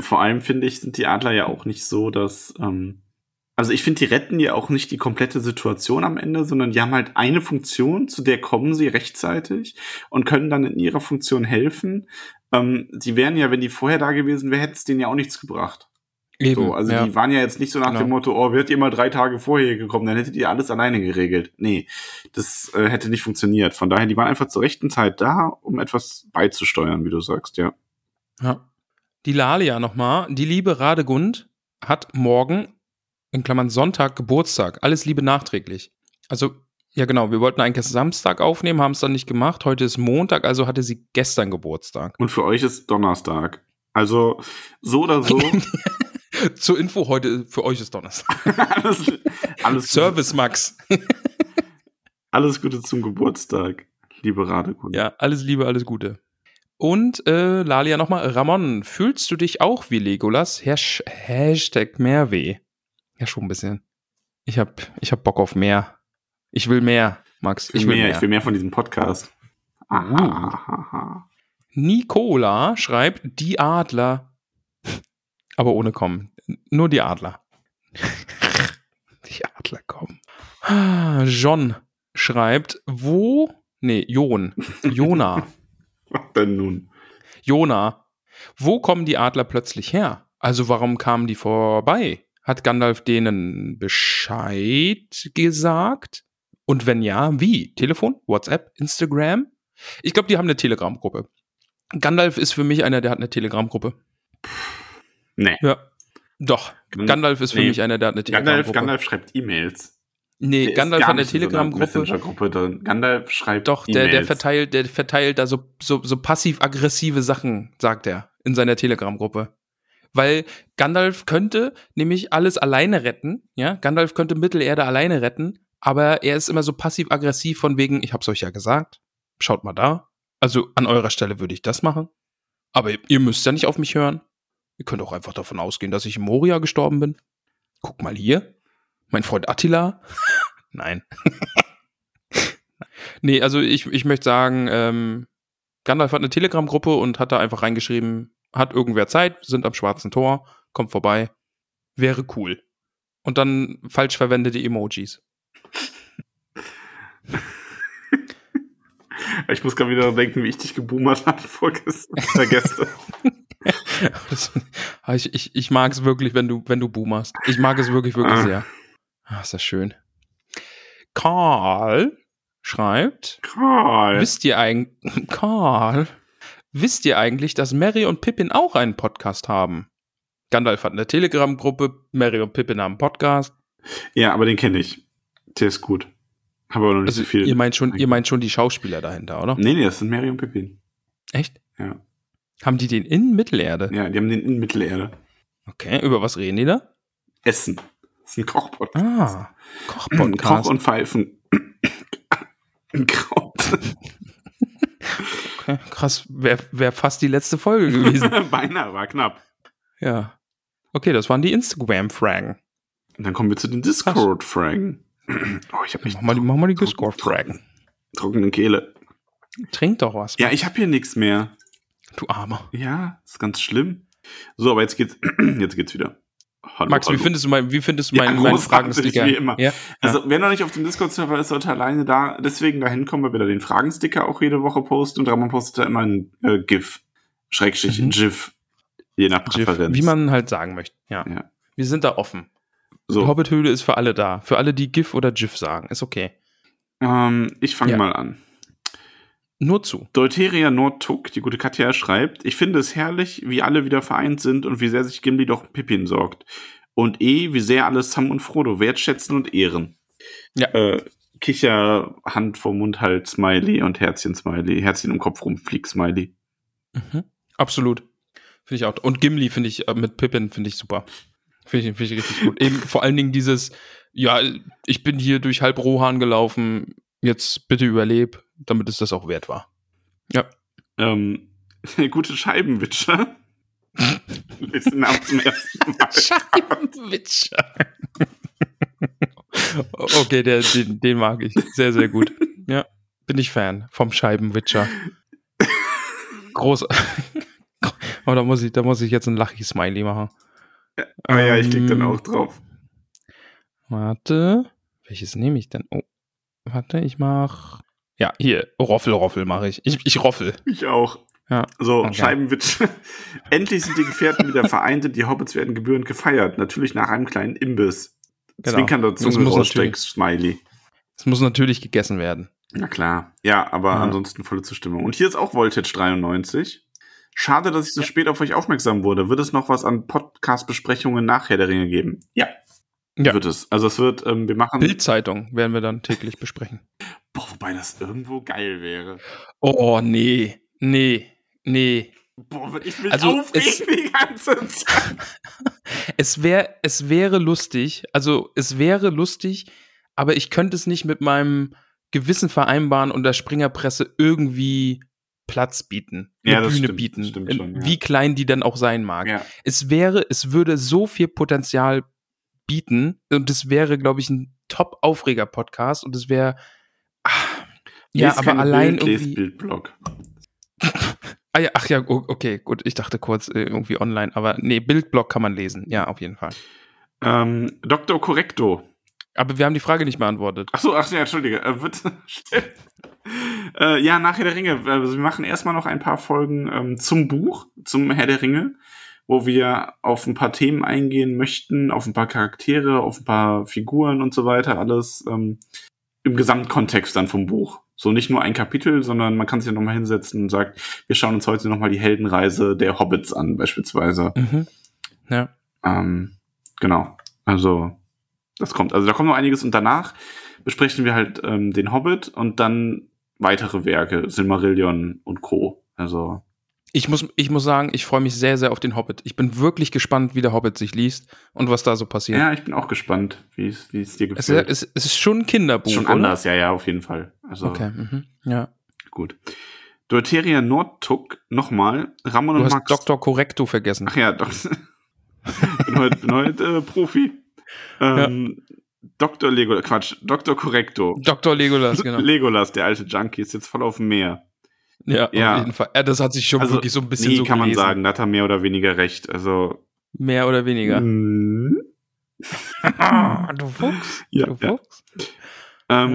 Vor allem finde ich, sind die Adler ja auch nicht so, dass, also ich finde, die retten ja auch nicht die komplette Situation am Ende, sondern die haben halt eine Funktion, zu der kommen sie rechtzeitig und können dann in ihrer Funktion helfen. Die wären ja, wenn die vorher da gewesen wären, hätte es denen ja auch nichts gebracht. Eben, so, also ja. Die waren ja jetzt nicht so nach dem Motto, oh, wärt ihr mal 3 Tage vorher gekommen, dann hättet ihr alles alleine geregelt. Nee, das hätte nicht funktioniert. Von daher, die waren einfach zur rechten Zeit da, um etwas beizusteuern, wie du sagst, ja. Ja. Die Lalia nochmal. Die liebe Radegund hat morgen, in Klammern Sonntag, Geburtstag. Alles Liebe nachträglich. Also, ja genau, wir wollten eigentlich Samstag aufnehmen, haben es dann nicht gemacht. Heute ist Montag, also hatte sie gestern Geburtstag. Und für euch ist Donnerstag. Also, so oder so. Zur Info, heute für euch ist Donnerstag. alles Service Gute. Max. Alles Gute zum Geburtstag, liebe Radekunde. Ja, alles Liebe, alles Gute. Und Lalia nochmal, Ramon, fühlst du dich auch wie Legolas? Hashtag mehr weh. Ja, schon ein bisschen. Ich hab Bock auf mehr. Ich will mehr, Max. Ich will mehr von diesem Podcast. Ah. Nicola schreibt, die Adler. Aber ohne kommen. Nur die Adler. Die Adler kommen. John schreibt, Jona. Was denn nun? Jona. Wo kommen die Adler plötzlich her? Also warum kamen die vorbei? Hat Gandalf denen Bescheid gesagt? Und wenn ja, wie? Telefon, WhatsApp, Instagram? Ich glaube, die haben eine Telegram-Gruppe. Gandalf ist für mich einer, der hat eine Telegram-Gruppe. Nee. Ja. Doch. Gandalf ist für mich einer, der hat eine Telegram-Gruppe. Gandalf schreibt E-Mails. Nee, der Gandalf hat eine Telegram-Gruppe. So Gandalf schreibt doch, E-Mails. Der verteilt da so passiv-aggressive Sachen, sagt er, in seiner Telegram-Gruppe. Weil Gandalf könnte nämlich alles alleine retten, ja? Gandalf könnte Mittelerde alleine retten, aber er ist immer so passiv-aggressiv von wegen, ich hab's euch ja gesagt, schaut mal da. Also an eurer Stelle würde ich das machen. Aber ihr müsst ja nicht auf mich hören. Ihr könnt auch einfach davon ausgehen, dass ich in Moria gestorben bin. Guck mal hier. Mein Freund Attila. Nein. Nee, also ich möchte sagen, Gandalf hat eine Telegram-Gruppe und hat da einfach reingeschrieben, hat irgendwer Zeit, sind am Schwarzen Tor, kommt vorbei. Wäre cool. Und dann falsch verwendete Emojis. Ich muss gerade wieder denken, wie ich dich geboomert habe vorgestern. Vergessen. Ich mag es wirklich, wenn du boomerst. Ich mag es wirklich, wirklich sehr. Ach, ist das schön. Karl schreibt, wisst ihr eigentlich, dass Merry und Pippin auch einen Podcast haben? Gandalf hat eine Telegram-Gruppe, Merry und Pippin haben einen Podcast. Ja, aber den kenne ich. Der ist gut. Aber noch nicht also so viel. Ihr meint schon die Schauspieler dahinter, oder? Nee, das sind Merry und Pippin. Echt? Ja. Haben die den in Mittelerde? Ja, die haben den in Mittelerde. Okay, über was reden die da? Essen. Das ist ein Koch-Podcast. Ah, Koch-Podcast. Koch und Pfeifen. Kraut. Okay, krass, wär fast die letzte Folge gewesen. Beinahe, war knapp. Ja. Okay, das waren die Instagram-Fragen. Und dann kommen wir zu den Discord-Fragen. Oh, ich hab mich mach mal die Discord-Fragen. Trockene Kehle. Trink doch was. Ja, ich hab hier nichts mehr. Du Armer. Ja, ist ganz schlimm. So, aber jetzt geht's wieder. Hallo, Max, hallo. Wie findest du meinen Fragensticker? Wie immer. Ja? Also, wer noch nicht auf dem Discord-Server ist, sollte alleine deswegen da hinkommen, weil wir da den Fragensticker auch jede Woche posten und Ramon postet da immer ein GIF. Schrägstrich GIF. Je nach Präferenz. Wie man halt sagen möchte. Ja. Wir sind da offen. So. Die Hobbit-Höhle ist für alle da. Für alle, die GIF oder GIF sagen. Ist okay. Ich fange mal an. Nur zu. Deuteria Nordtuck, die gute Katja, schreibt, ich finde es herrlich, wie alle wieder vereint sind und wie sehr sich Gimli doch Pippin sorgt. Und wie sehr alle Sam und Frodo wertschätzen und ehren. Ja. Kicher, Hand vor Mund, halt, Smiley und Herzchen-Smiley. Herzchen im Kopf rumfliegt, Smiley. Mhm. Absolut. Finde ich auch. Und Gimli finde ich mit Pippin, finde ich super. Finde ich richtig gut. Eben vor allen Dingen dieses, ja, ich bin hier durch halb Rohan gelaufen, jetzt bitte überleb, damit es das auch wert war. Ja. Gute Scheibenwitscher. Ist ein Namen zum ersten Mal. Scheibenwitscher. Okay, den mag ich. Sehr, sehr gut. Ja, bin ich Fan vom Scheibenwitscher. Groß. Oh, da muss ich jetzt ein Lachi-Smiley machen. Ja, aber ja, ich klicke dann auch drauf. Warte. Welches nehme ich denn? Oh, warte, ich mach... Ja, hier, Roffel mache ich. Ich roffel. Ich auch. Ja. So, okay. Scheibenwitsch. Endlich sind die Gefährten wieder vereint und die Hobbits werden gebührend gefeiert. Natürlich nach einem kleinen Imbiss. Genau. Zwinkernder Zunge-Rollsteck-Smiley. Es muss natürlich gegessen werden. Na klar. Ja, aber ansonsten volle Zustimmung. Und hier ist auch Voltage 93. Schade, dass ich so spät auf euch aufmerksam wurde. Wird es noch was an Podcast-Besprechungen nach Herr der Ringe geben? Ja. Ja. Wird es. Also es wird, wir machen... Bildzeitung werden wir dann täglich besprechen. Boah, wobei das irgendwo geil wäre. Oh, nee. Nee. Boah, ich will also aufregen die ganze Zeit. Es wäre lustig, aber ich könnte es nicht mit meinem Gewissen vereinbaren und der Springerpresse irgendwie Platz bieten, eine Bühne bieten, wie klein die dann auch sein mag. Ja. Es würde so viel Potenzial bieten und es wäre, glaube ich, ein Top-Aufreger-Podcast und es wäre aber allein Bild, irgendwie... Bildblog. Ach ja, okay, gut, ich dachte kurz irgendwie online, aber nee, Bildblog kann man lesen, ja, auf jeden Fall. Dr. Correcto. Aber wir haben die Frage nicht beantwortet. Ach so, entschuldige. Ja, nach Herr der Ringe. Also wir machen erstmal noch ein paar Folgen zum Buch, zum Herr der Ringe, wo wir auf ein paar Themen eingehen möchten, auf ein paar Charaktere, auf ein paar Figuren und so weiter, alles im Gesamtkontext dann vom Buch. So nicht nur ein Kapitel, sondern man kann sich ja nochmal hinsetzen und sagt, wir schauen uns heute nochmal die Heldenreise der Hobbits an, beispielsweise. Mhm. Ja. Genau. Also das kommt. Also da kommt noch einiges und danach besprechen wir halt den Hobbit und dann weitere Werke, Silmarillion und Co. Also ich muss sagen, ich freue mich sehr, sehr auf den Hobbit. Ich bin wirklich gespannt, wie der Hobbit sich liest und was da so passiert. Ja, ich bin auch gespannt, wie es dir gefällt. Es ist schon ein Kinderbuch, schon anders, oder? Ja, auf jeden Fall. Also, okay, ja. Gut. Deuteria Nordtuck, nochmal. Ramon und Max. Du hast Dr. Correcto vergessen. Ach ja, doch. bin heute Profi. Ja. Dr. Correcto. Dr. Legolas, genau. Legolas, der alte Junkie, ist jetzt voll auf dem Meer. Ja, auf jeden Fall. Ja, das hat sich schon wirklich so ein bisschen so kann gelesen. Man sagen, da hat er mehr oder weniger recht. Also mehr oder weniger. Du Fuchs. Ja, du Fuchs. Ja.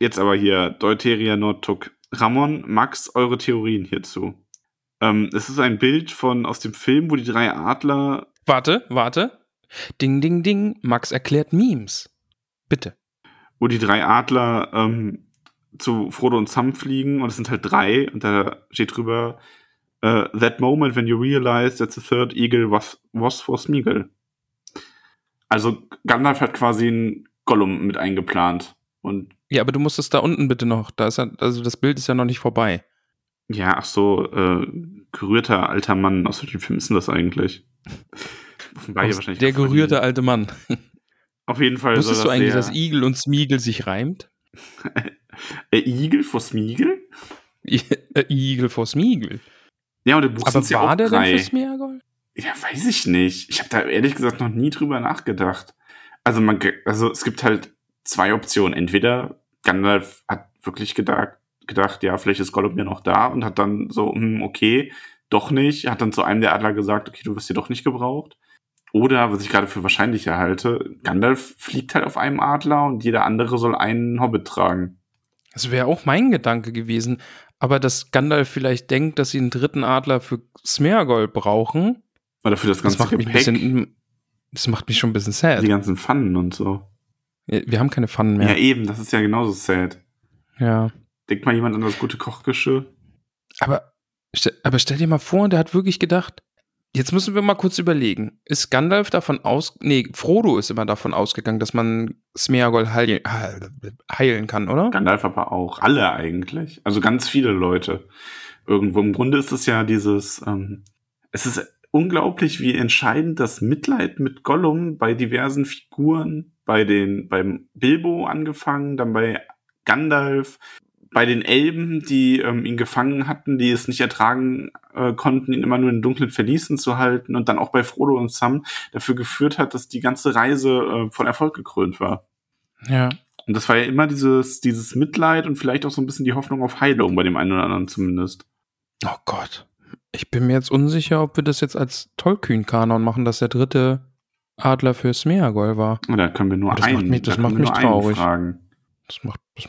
Jetzt aber hier, Deuteria Nordtuck. Ramon, Max, eure Theorien hierzu. Es ist ein Bild aus dem Film, wo die drei Adler... Warte. Ding, ding, ding. Max erklärt Memes. Bitte. Wo die drei Adler zu Frodo und Sam fliegen und es sind halt drei und da steht drüber that moment when you realize that the third eagle was for Smeagol. Also Gandalf hat quasi einen Gollum mit eingeplant. Und ja, aber du musst es da unten bitte noch. Da ist ja, also das Bild ist ja noch nicht vorbei. Ja, ach so. Gerührter alter Mann. Aus welchem Film ist denn das eigentlich? Der gerührte alte Mann. Auf jeden Fall. Wusstest du eigentlich, dass Igel und Smeagol sich reimt? Igel vor Smeagol? Igel vor Smeagol. Ja, und der Buch sind ja auch drei. Aber war der denn für Smeagol? Ja, weiß ich nicht. Ich habe da ehrlich gesagt noch nie drüber nachgedacht. Also, es gibt halt zwei Optionen. Entweder Gandalf hat wirklich gedacht, ja, vielleicht ist Gollum ja noch da und hat dann so, okay, doch nicht. Hat dann zu einem der Adler gesagt, okay, du wirst hier doch nicht gebraucht. Oder, was ich gerade für wahrscheinlicher halte, Gandalf fliegt halt auf einem Adler und jeder andere soll einen Hobbit tragen. Das wäre auch mein Gedanke gewesen. Aber dass Gandalf vielleicht denkt, dass sie einen dritten Adler für Smeagol brauchen. Oder für das ganze Gepäck. Das macht mich schon ein bisschen sad. Die ganzen Pfannen und so. Ja, wir haben keine Pfannen mehr. Ja eben, das ist ja genauso sad. Ja. Denkt mal jemand an das gute Kochgeschirr. Aber stell dir mal vor, der hat wirklich gedacht, jetzt müssen wir mal kurz überlegen, ist Gandalf Frodo ist immer davon ausgegangen, dass man Smeagol heilen kann, oder? Gandalf aber auch, alle eigentlich, also ganz viele Leute. Irgendwo im Grunde ist es ja dieses, es ist unglaublich, wie entscheidend das Mitleid mit Gollum bei diversen Figuren, beim Bilbo angefangen, dann bei Gandalf, bei den Elben, die ihn gefangen hatten, die es nicht ertragen konnten, ihn immer nur in dunklen Verließen zu halten und dann auch bei Frodo und Sam dafür geführt hat, dass die ganze Reise von Erfolg gekrönt war. Ja. Und das war ja immer dieses Mitleid und vielleicht auch so ein bisschen die Hoffnung auf Heilung bei dem einen oder anderen zumindest. Oh Gott. Ich bin mir jetzt unsicher, ob wir das jetzt als Tollkühn-Kanon machen, dass der dritte Adler für Smeagol war. Da können wir nur einen fragen. Das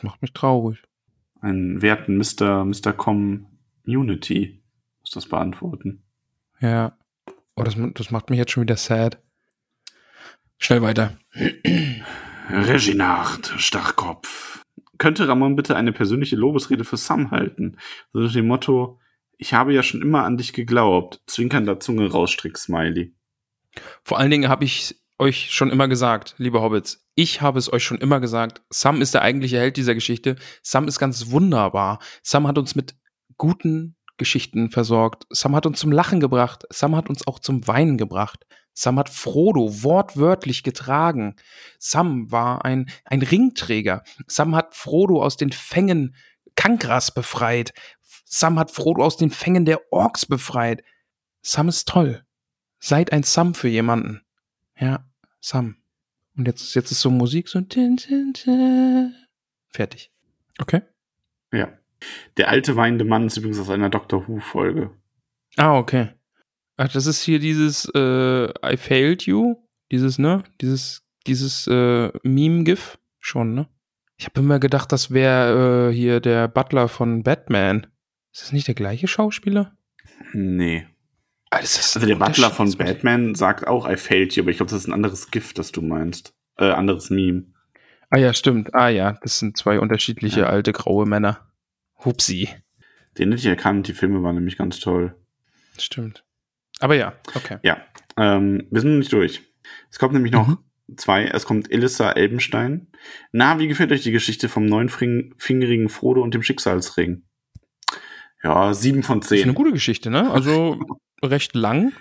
macht mich traurig. Einen werten Mr. Community. das beantworten. Ja. Oh, das macht mich jetzt schon wieder sad. Schnell weiter. Reginald, Stachkopf. Könnte Ramon bitte eine persönliche Lobesrede für Sam halten? So nach dem Motto, ich habe ja schon immer an dich geglaubt. Zwinkernder Zunge rausstreckt Smiley. Vor allen Dingen habe ich euch schon immer gesagt, liebe Hobbits, ich habe es euch schon immer gesagt, Sam ist der eigentliche Held dieser Geschichte. Sam ist ganz wunderbar. Sam hat uns mit guten Geschichten versorgt. Sam hat uns zum Lachen gebracht. Sam hat uns auch zum Weinen gebracht. Sam hat Frodo wortwörtlich getragen. Sam war ein Ringträger. Sam hat Frodo aus den Fängen Kankras befreit. Sam hat Frodo aus den Fängen der Orks befreit. Sam ist toll. Seid ein Sam für jemanden. Ja, Sam. Und jetzt ist so Musik, so fertig. Okay. Ja. Der alte weinende Mann ist übrigens aus einer Doctor Who-Folge. Ah, okay. Ach, das ist hier dieses I failed you, dieses Meme-GIF schon, ne? Ich habe immer gedacht, das wäre hier der Butler von Batman. Ist das nicht der gleiche Schauspieler? Nee. Also der Butler von Batman sagt auch I failed you, aber ich glaube, das ist ein anderes GIF, das du meinst. Anderes Meme. Ah ja, stimmt. Ah ja, das sind zwei unterschiedliche alte graue Männer. Hupsi. Den hätte ich erkannt, die Filme waren nämlich ganz toll. Stimmt. Aber ja, okay. Ja, wir sind noch nicht durch. Es kommt nämlich noch zwei. Es kommt Elissa Elbenstein. Na, wie gefällt euch die Geschichte vom neunfingerigen Frodo und dem Schicksalsring? Ja, 7 von 10. Das ist eine gute Geschichte, ne? Also recht lang.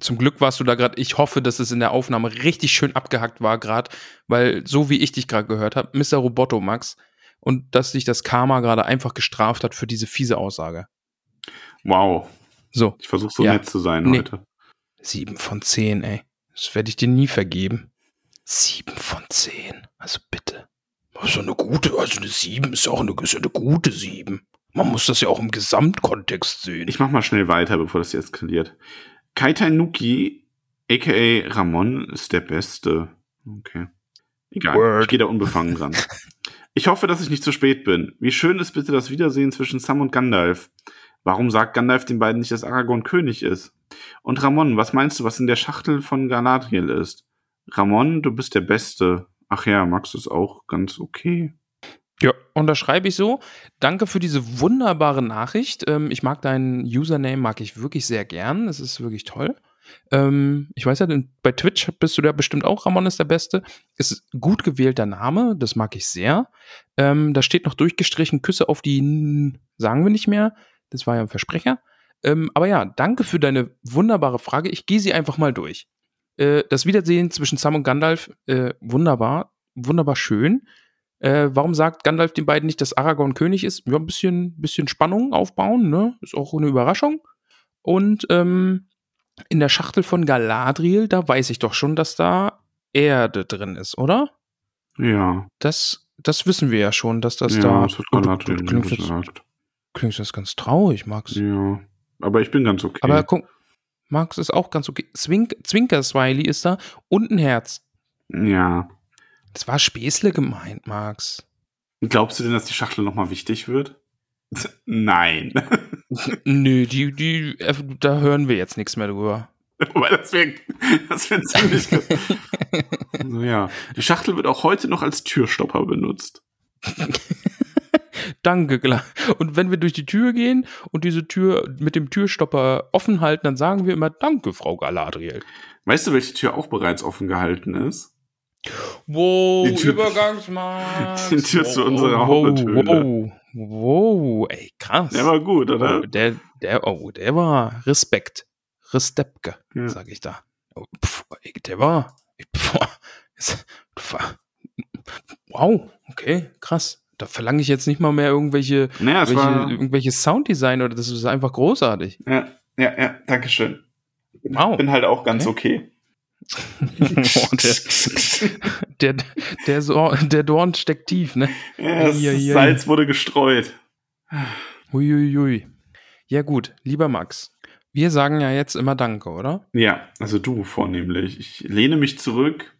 Zum Glück warst du da gerade. Ich hoffe, dass es in der Aufnahme richtig schön abgehackt war gerade, weil so wie ich dich gerade gehört habe, Mr. Roboto, Max, und dass sich das Karma gerade einfach gestraft hat für diese fiese Aussage. Wow. So. Ich versuche so nett zu sein heute. 7 von 10, ey. Das werde ich dir nie vergeben. 7 von 10. Also bitte. Also eine gute, also eine 7 ist ja auch eine gute 7. Man muss das ja auch im Gesamtkontext sehen. Ich mach mal schnell weiter, bevor das hier eskaliert. Kaitai Nuki, a.k.a. Ramon, ist der Beste. Okay. Egal, ich gehe da unbefangen ran. Ich hoffe, dass ich nicht zu spät bin. Wie schön ist bitte das Wiedersehen zwischen Sam und Gandalf? Warum sagt Gandalf den beiden nicht, dass Aragorn König ist? Und Ramon, was meinst du, was in der Schachtel von Galadriel ist? Ramon, du bist der Beste. Ach ja, Max ist auch ganz okay. Ja, unterschreibe ich so. Danke für diese wunderbare Nachricht. Ich mag deinen Username, mag ich wirklich sehr gern. Das ist wirklich toll. Ich weiß ja, bei Twitch bist du da bestimmt auch, Ramon ist der Beste. Ist gut gewählter Name, das mag ich sehr. Da steht noch durchgestrichen, Küsse auf die sagen wir nicht mehr. Das war ja ein Versprecher. Aber ja, danke für deine wunderbare Frage. Ich gehe sie einfach mal durch. Das Wiedersehen zwischen Sam und Gandalf, wunderbar, wunderbar schön. Warum sagt Gandalf den beiden nicht, dass Aragorn König ist? Ja, ein bisschen Spannung aufbauen, ne? Ist auch eine Überraschung. Und in der Schachtel von Galadriel, da weiß ich doch schon, dass da Erde drin ist, oder? Ja. Das wissen wir ja schon, dass das da... Ja, das hat Galadriel gesagt. Klingt das ganz traurig, Max. Ja, aber ich bin ganz okay. Aber guck, Max ist auch ganz okay. Zwinker-Smiley ist da und ein Herz. Ja. Das war Späßle gemeint, Max. Glaubst du denn, dass die Schachtel nochmal wichtig wird? Nein. Nö, da hören wir jetzt nichts mehr drüber. Wobei, das wäre ziemlich krass. Also, ja. Die Schachtel wird auch heute noch als Türstopper benutzt. Danke, klar. Und wenn wir durch die Tür gehen und diese Tür mit dem Türstopper offen halten, dann sagen wir immer Danke, Frau Galadriel. Weißt du, welche Tür auch bereits offen gehalten ist? Wow, Übergangsmaß. Die Tür zu unserer Haupthöhle. Wow, ey, krass. Der war gut, oder? Oh, der war Respekt. Restepke, sag ich da. Wow, okay, krass. Da verlange ich jetzt nicht mal mehr irgendwelche Sounddesign oder das ist einfach großartig. Ja, danke schön. Wow. Ich bin halt auch ganz okay. Der Dorn steckt tief, ne? Ja, Salz wurde gestreut. Uiuiui. Ja gut, lieber Max, wir sagen ja jetzt immer Danke, oder? Ja, also du vornehmlich. Ich lehne mich zurück,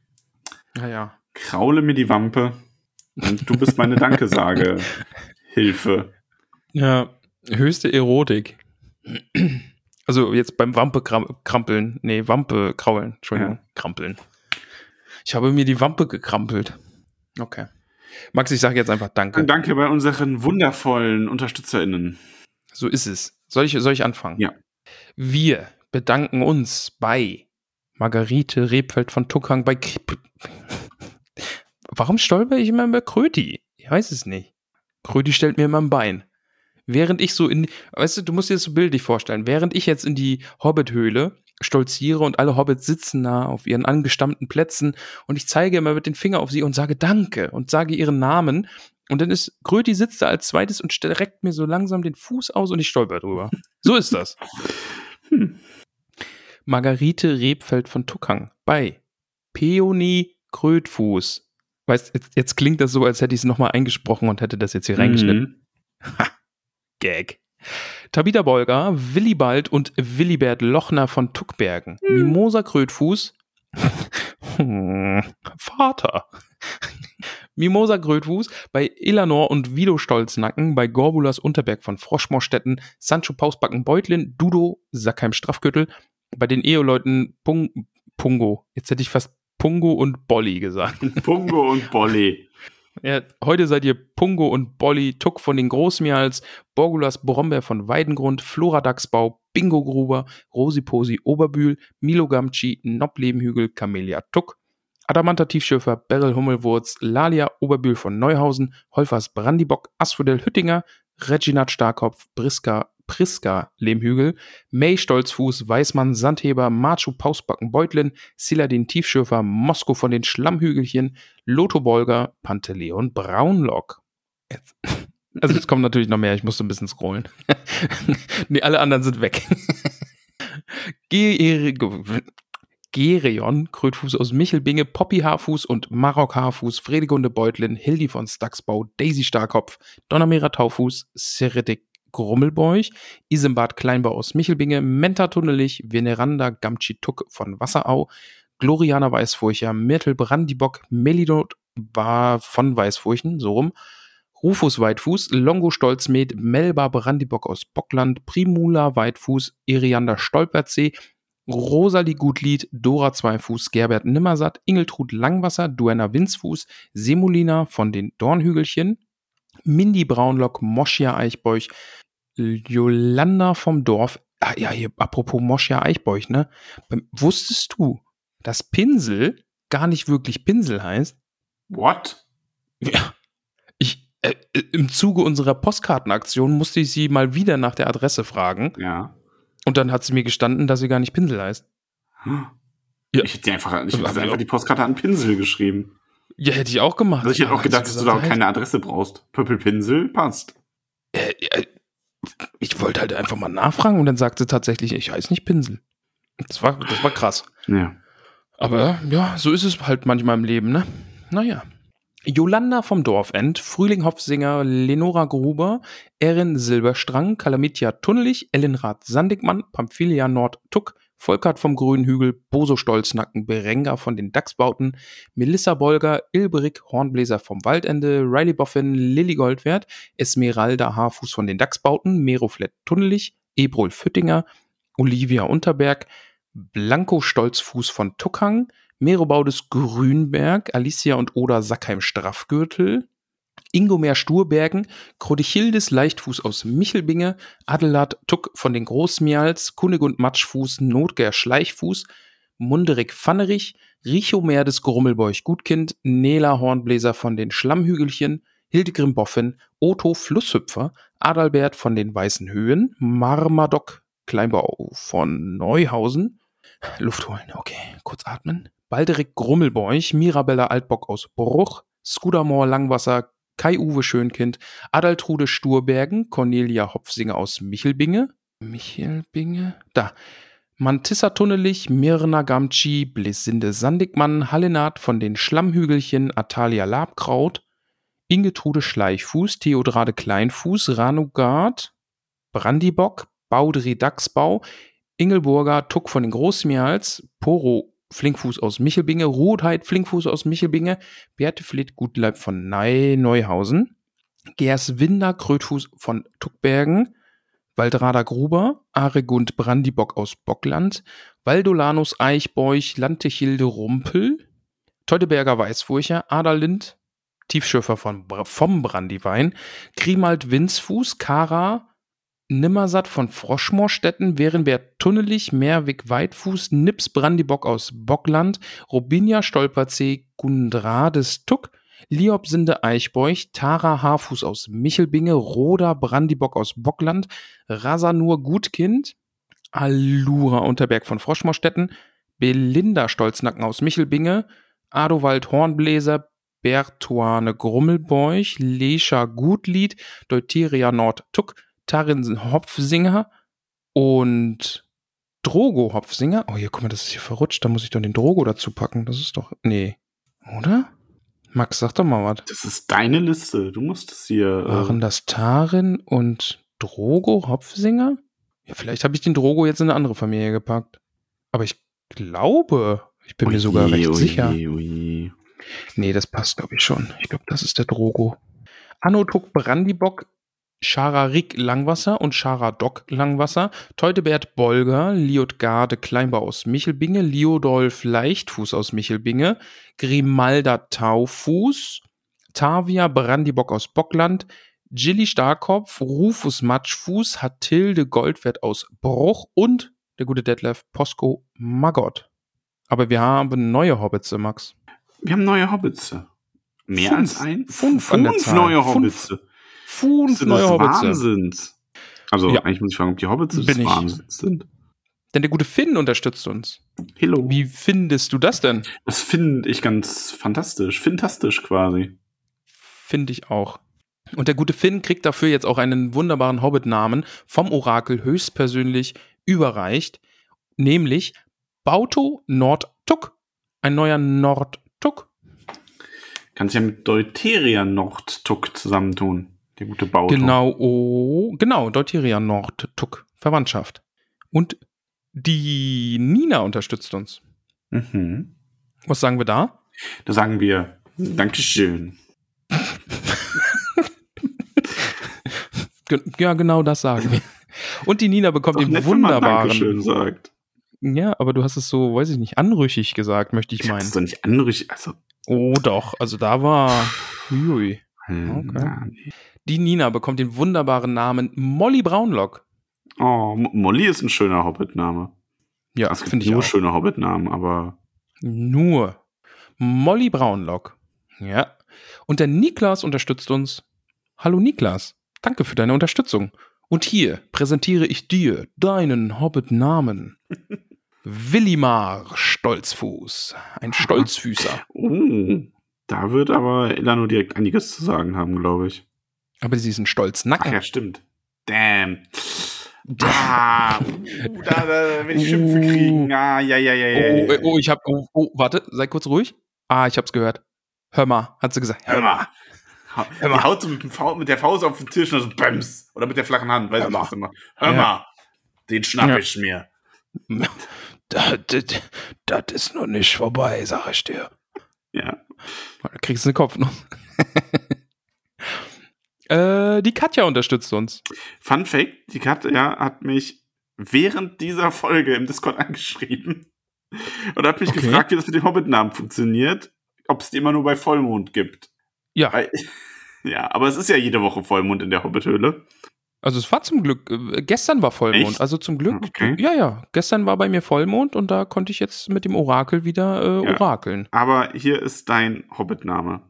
kraule mir die Wampe. Und du bist meine Danke-Sage. Hilfe. Ja, höchste Erotik. Also jetzt beim Wampe kraulen. Entschuldigung, ja. Krampeln. Ich habe mir die Wampe gekrampelt. Okay. Max, ich sage jetzt einfach danke. Und danke bei unseren wundervollen UnterstützerInnen. So ist es. Soll ich anfangen? Ja. Wir bedanken uns bei Margarete Rebfeld von Tuckhang, bei Warum stolper ich immer über Kröti? Ich weiß es nicht. Kröti stellt mir immer ein Bein. Während ich so weißt du, du musst dir das so bildlich vorstellen, während ich jetzt in die Hobbit-Höhle stolziere und alle Hobbits sitzen da auf ihren angestammten Plätzen und ich zeige immer mit den Finger auf sie und sage Danke und sage ihren Namen und dann ist Kröti sitzt da als zweites und streckt mir so langsam den Fuß aus und ich stolper drüber. So ist das. Margarete Rebfeld von Tuckhang bei Peony Krötfuß. Weißt, jetzt klingt das so, als hätte ich es nochmal eingesprochen und hätte das jetzt hier reingeschnitten. Ha. Gag. Tabitha Bolger, Willibald und Willibert Lochner von Tuckbergen. Mimosa Krötfuß. Vater. Mimosa Krötfuß bei Elanor und Vido Stolznacken, bei Gorbulas Unterberg von Froschmorstetten, Sancho Pausbacken Beutlin, Dudo Sackheim Strafgürtel, bei den Eoleuten Pungo. Jetzt hätte ich fast Pungo und Bolli gesagt. Pungo und Bolli. Ja, heute seid ihr Pungo und Bolli, Tuck von den Großmials, Borgulas Brombeer von Weidengrund, Flora Dachsbau, Bingo Gruber, Rosi Posi Oberbühl, Milo Gamci, Nob Lebenhügel, Camelia Tuck, Adamanta Tiefschürfer, Beryl Hummelwurz, Lalia Oberbühl von Neuhausen, Holfers Brandibock, Asphodel Hüttinger, Reginat Starkopf, Priska Lehmhügel, May Stolzfuß, Weißmann Sandheber, Marchu Pausbacken Beutlin, Siladin Tiefschürfer, Mosko von den Schlammhügelchen, Lotho Bolger, Panteleon Braunlock. Also jetzt kommen natürlich noch mehr, ich musste ein bisschen scrollen. Nee, alle anderen sind weg. Gerion, Krötfuß aus Michelbinge, Poppy Haarfuß und Marok Haarfuß, Fredegunde Beutlin, Hildi von Staxbau, Daisy Starkopf, Donnermera Taufuß, Seretik Grummelbeuch, Isembad Kleinbau aus Michelbinge, Menta Tunnelich, Veneranda Gamtschituk von Wasserau, Gloriana Weißfurcher, Myrtle Brandibock, Melidot war von Weißfurchen, so rum, Rufus Weitfuß, Longo Stolzmed, Melba Brandibock aus Bockland, Primula Weitfuß, Irianda Stolpertsee, Rosalie Gutlied, Dora Zweifuß, Gerbert Nimmersatt, Ingeltrud Langwasser, Duenna Winzfuß, Semolina von den Dornhügelchen, Mindy Braunlock, Moschia Eichbeuch, Jolanda vom Dorf. Ah ja, hier, apropos Moschia Eichbeuch, ne? Wusstest du, dass Pinsel gar nicht wirklich Pinsel heißt? What? Ja. Im Zuge unserer Postkartenaktion musste ich sie mal wieder nach der Adresse fragen. Ja. Und dann hat sie mir gestanden, dass sie gar nicht Pinsel heißt. Hm. Ja. Ich hätte einfach die Postkarte an Pinsel geschrieben. Ja, hätte ich auch gemacht. Also ich hätte auch gedacht, dass du da auch keine Adresse brauchst. Pöppelpinsel passt. Ich wollte halt einfach mal nachfragen und dann sagte sie tatsächlich, ich heiße nicht Pinsel. Das war krass. Ja. Aber ja, so ist es halt manchmal im Leben, ne? Naja. Jolanda vom Dorfend, Frühling Hopfsinger, Lenora Gruber, Erin Silberstrang, Kalamitia Tunnelich, Ellenrath Sandigmann, Pamphilia Nord Tuck, Volkert vom Grünen Hügel, Boso Stolznacken, Berenga von den Dachsbauten, Melissa Bolger, Ilberik Hornbläser vom Waldende, Riley Boffin, Lilly Goldwert, Esmeralda Haarfuß von den Dachsbauten, Meroflett Tunnelich, Ebrol Füttinger, Olivia Unterberg, Blanco Stolzfuß von Tuckhang, Merobaudes Grünberg, Alicia und Oda Sackheim Strafgürtel, Ingomer Sturbergen, Krodichildes Leichtfuß aus Michelbinge, Adelard Tuck von den Großmials, Kunigund Matschfuß, Notger Schleichfuß, Munderik Pfannerich, Richomer des Grummelbeuch Gutkind, Nela Hornbläser von den Schlammhügelchen, Hildegrim Boffin, Otto Flusshüpfer, Adalbert von den Weißen Höhen, Marmadoc Kleinbau von Neuhausen, Luft holen, okay, kurz atmen, Balderik Grummelbeuch, Mirabella Altbock aus Bruch, Scudamore Langwasser, Kai-Uwe Schönkind, Adaltrude Sturbergen, Cornelia Hopfsinger aus Michelbinge. Michelbinge? Da. Mantissa Tunnelich, Mirna Gamci, Blesinde Sandigmann, Hallenat von den Schlammhügelchen, Atalia Labkraut, Ingetrude Schleichfuß, Theodrade Kleinfuß, Ranugard, Brandibock, Baudri Dachsbau, Ingelburger Tuck von den Großmials, Poro Flinkfuß aus Michelbinge, Rotheit Flinkfuß aus Michelbinge, Bertefled Gutleib von Neuhausen, Gerswinder Krötfuß von Tuckbergen, Waldrada Gruber, Aregund Brandibock aus Bockland, Waldolanus Eichbeuch, Lantechilde Rumpel, Teudeberger Weißfurcher, Adalind, Tiefschürfer vom Brandiwein, Grimald Winzfuß, Kara, Nimmersatt von Froschmoorstetten, Werenbert Tunnelich, Meerwig Weitfuß, Nips Brandibock aus Bockland, Robinia Stolperzee, Gundrades Tuck, Liobsinde Eichbeuch, Tara Haarfuß aus Michelbinge, Roda Brandibock aus Bockland, Rasanur Gutkind, Alura Unterberg von Froschmoorstetten, Belinda Stolznacken aus Michelbinge, Adowald Hornbläser, Bertuane Grummelbeuch, Lescha Gutlied, Deuteria Nord Tuck, Tarinsen Hopfsinger und Drogo Hopfsinger. Oh, hier, guck mal, das ist hier verrutscht. Da muss ich doch den Drogo dazu packen. Das ist doch... Nee. Oder? Max, sag doch mal was. Das ist deine Liste. Du musst es hier... Waren das Tarin und Drogo Hopfsinger? Ja, vielleicht habe ich den Drogo jetzt in eine andere Familie gepackt. Aber ich glaube... Ich bin mir sogar recht sicher. Nee, das passt, glaube ich, schon. Ich glaube, das ist der Drogo. Anotuk Brandibock, Schararik Langwasser und Scharadok Langwasser, Teutebert Bolger, Liotgarde Kleinbau aus Michelbinge, Liodolf Leichtfuß aus Michelbinge, Grimalda Taufuß, Tavia Brandibock aus Bockland, Gilly Starkopf, Rufus Matschfuß, Hatilde Goldwert aus Bruch und der gute Detlef Posko Magott. Aber wir haben neue Hobbitze, Max. Wir haben neue Hobbitze. Mehr als ein? Fünf neue Hobbitze. Fünf neue Hobbitze. Wahnsinns. Also ja. Eigentlich muss ich fragen, ob die Hobbitze des Wahnsinns sind. Denn der gute Finn unterstützt uns. Hello. Wie findest du das denn? Das finde ich ganz fantastisch. Fantastisch quasi. Finde ich auch. Und der gute Finn kriegt dafür jetzt auch einen wunderbaren Hobbit-Namen vom Orakel höchstpersönlich überreicht. Nämlich... Bauto Nordtuck. Ein neuer Nordtuck. Kannst ja mit Deuteria Nordtuck zusammentun. Der gute Bauto. Genau, oh, genau, Deuteria Nordtuck. Verwandtschaft. Und die Nina unterstützt uns. Mhm. Was sagen wir da? Da sagen wir Dankeschön. Ja, genau das sagen wir. Und die Nina bekommt den wunderbaren... Dankeschön sagt. Ja, aber du hast es so, weiß ich nicht, anrüchig gesagt, möchte ich meinen. Das ist doch nicht anrüchig, also... Oh doch, also da war... Ui. Okay. Die Nina bekommt den wunderbaren Namen Molly Braunlock. Oh, Molly ist ein schöner Hobbit-Name. Ja, das finde ich auch. Nur schöne Hobbit-Namen, aber... Nur. Molly Braunlock. Ja. Und der Niklas unterstützt uns. Hallo Niklas, danke für deine Unterstützung. Und hier präsentiere ich dir deinen Hobbit-Namen. Willimar Stolzfuß. Ein Stolzfüßer. Oh, da wird aber Elano direkt einiges zu sagen haben, glaube ich. Aber sie ist ein Stolznacken. Ach ja, stimmt. Damn. Da will ich Schimpfe kriegen. Ah, ja. Oh, ich hab... Oh, warte, sei kurz ruhig. Ah, ich hab's gehört. Hör mal, hat sie gesagt. Hör mal. Die haut so mit der Faust auf den Tisch und so Bams. Oder mit der flachen Hand. Weiß ich was immer. Hör mal, den schnapp ich mir. Das ist noch nicht vorbei, sag ich dir. Ja. Da kriegst du den Kopf noch. Die Katja unterstützt uns. Fun Fact, die Katja hat mich während dieser Folge im Discord angeschrieben und hat mich gefragt, wie das mit dem Hobbit-Namen funktioniert, ob es die immer nur bei Vollmond gibt. Ja. Ja, aber es ist ja jede Woche Vollmond in der Hobbithöhle. Also es war zum Glück, gestern war Vollmond. Echt? Also zum Glück, okay. Ja, gestern war bei mir Vollmond und da konnte ich jetzt mit dem Orakel wieder orakeln. Aber hier ist dein Hobbit-Name.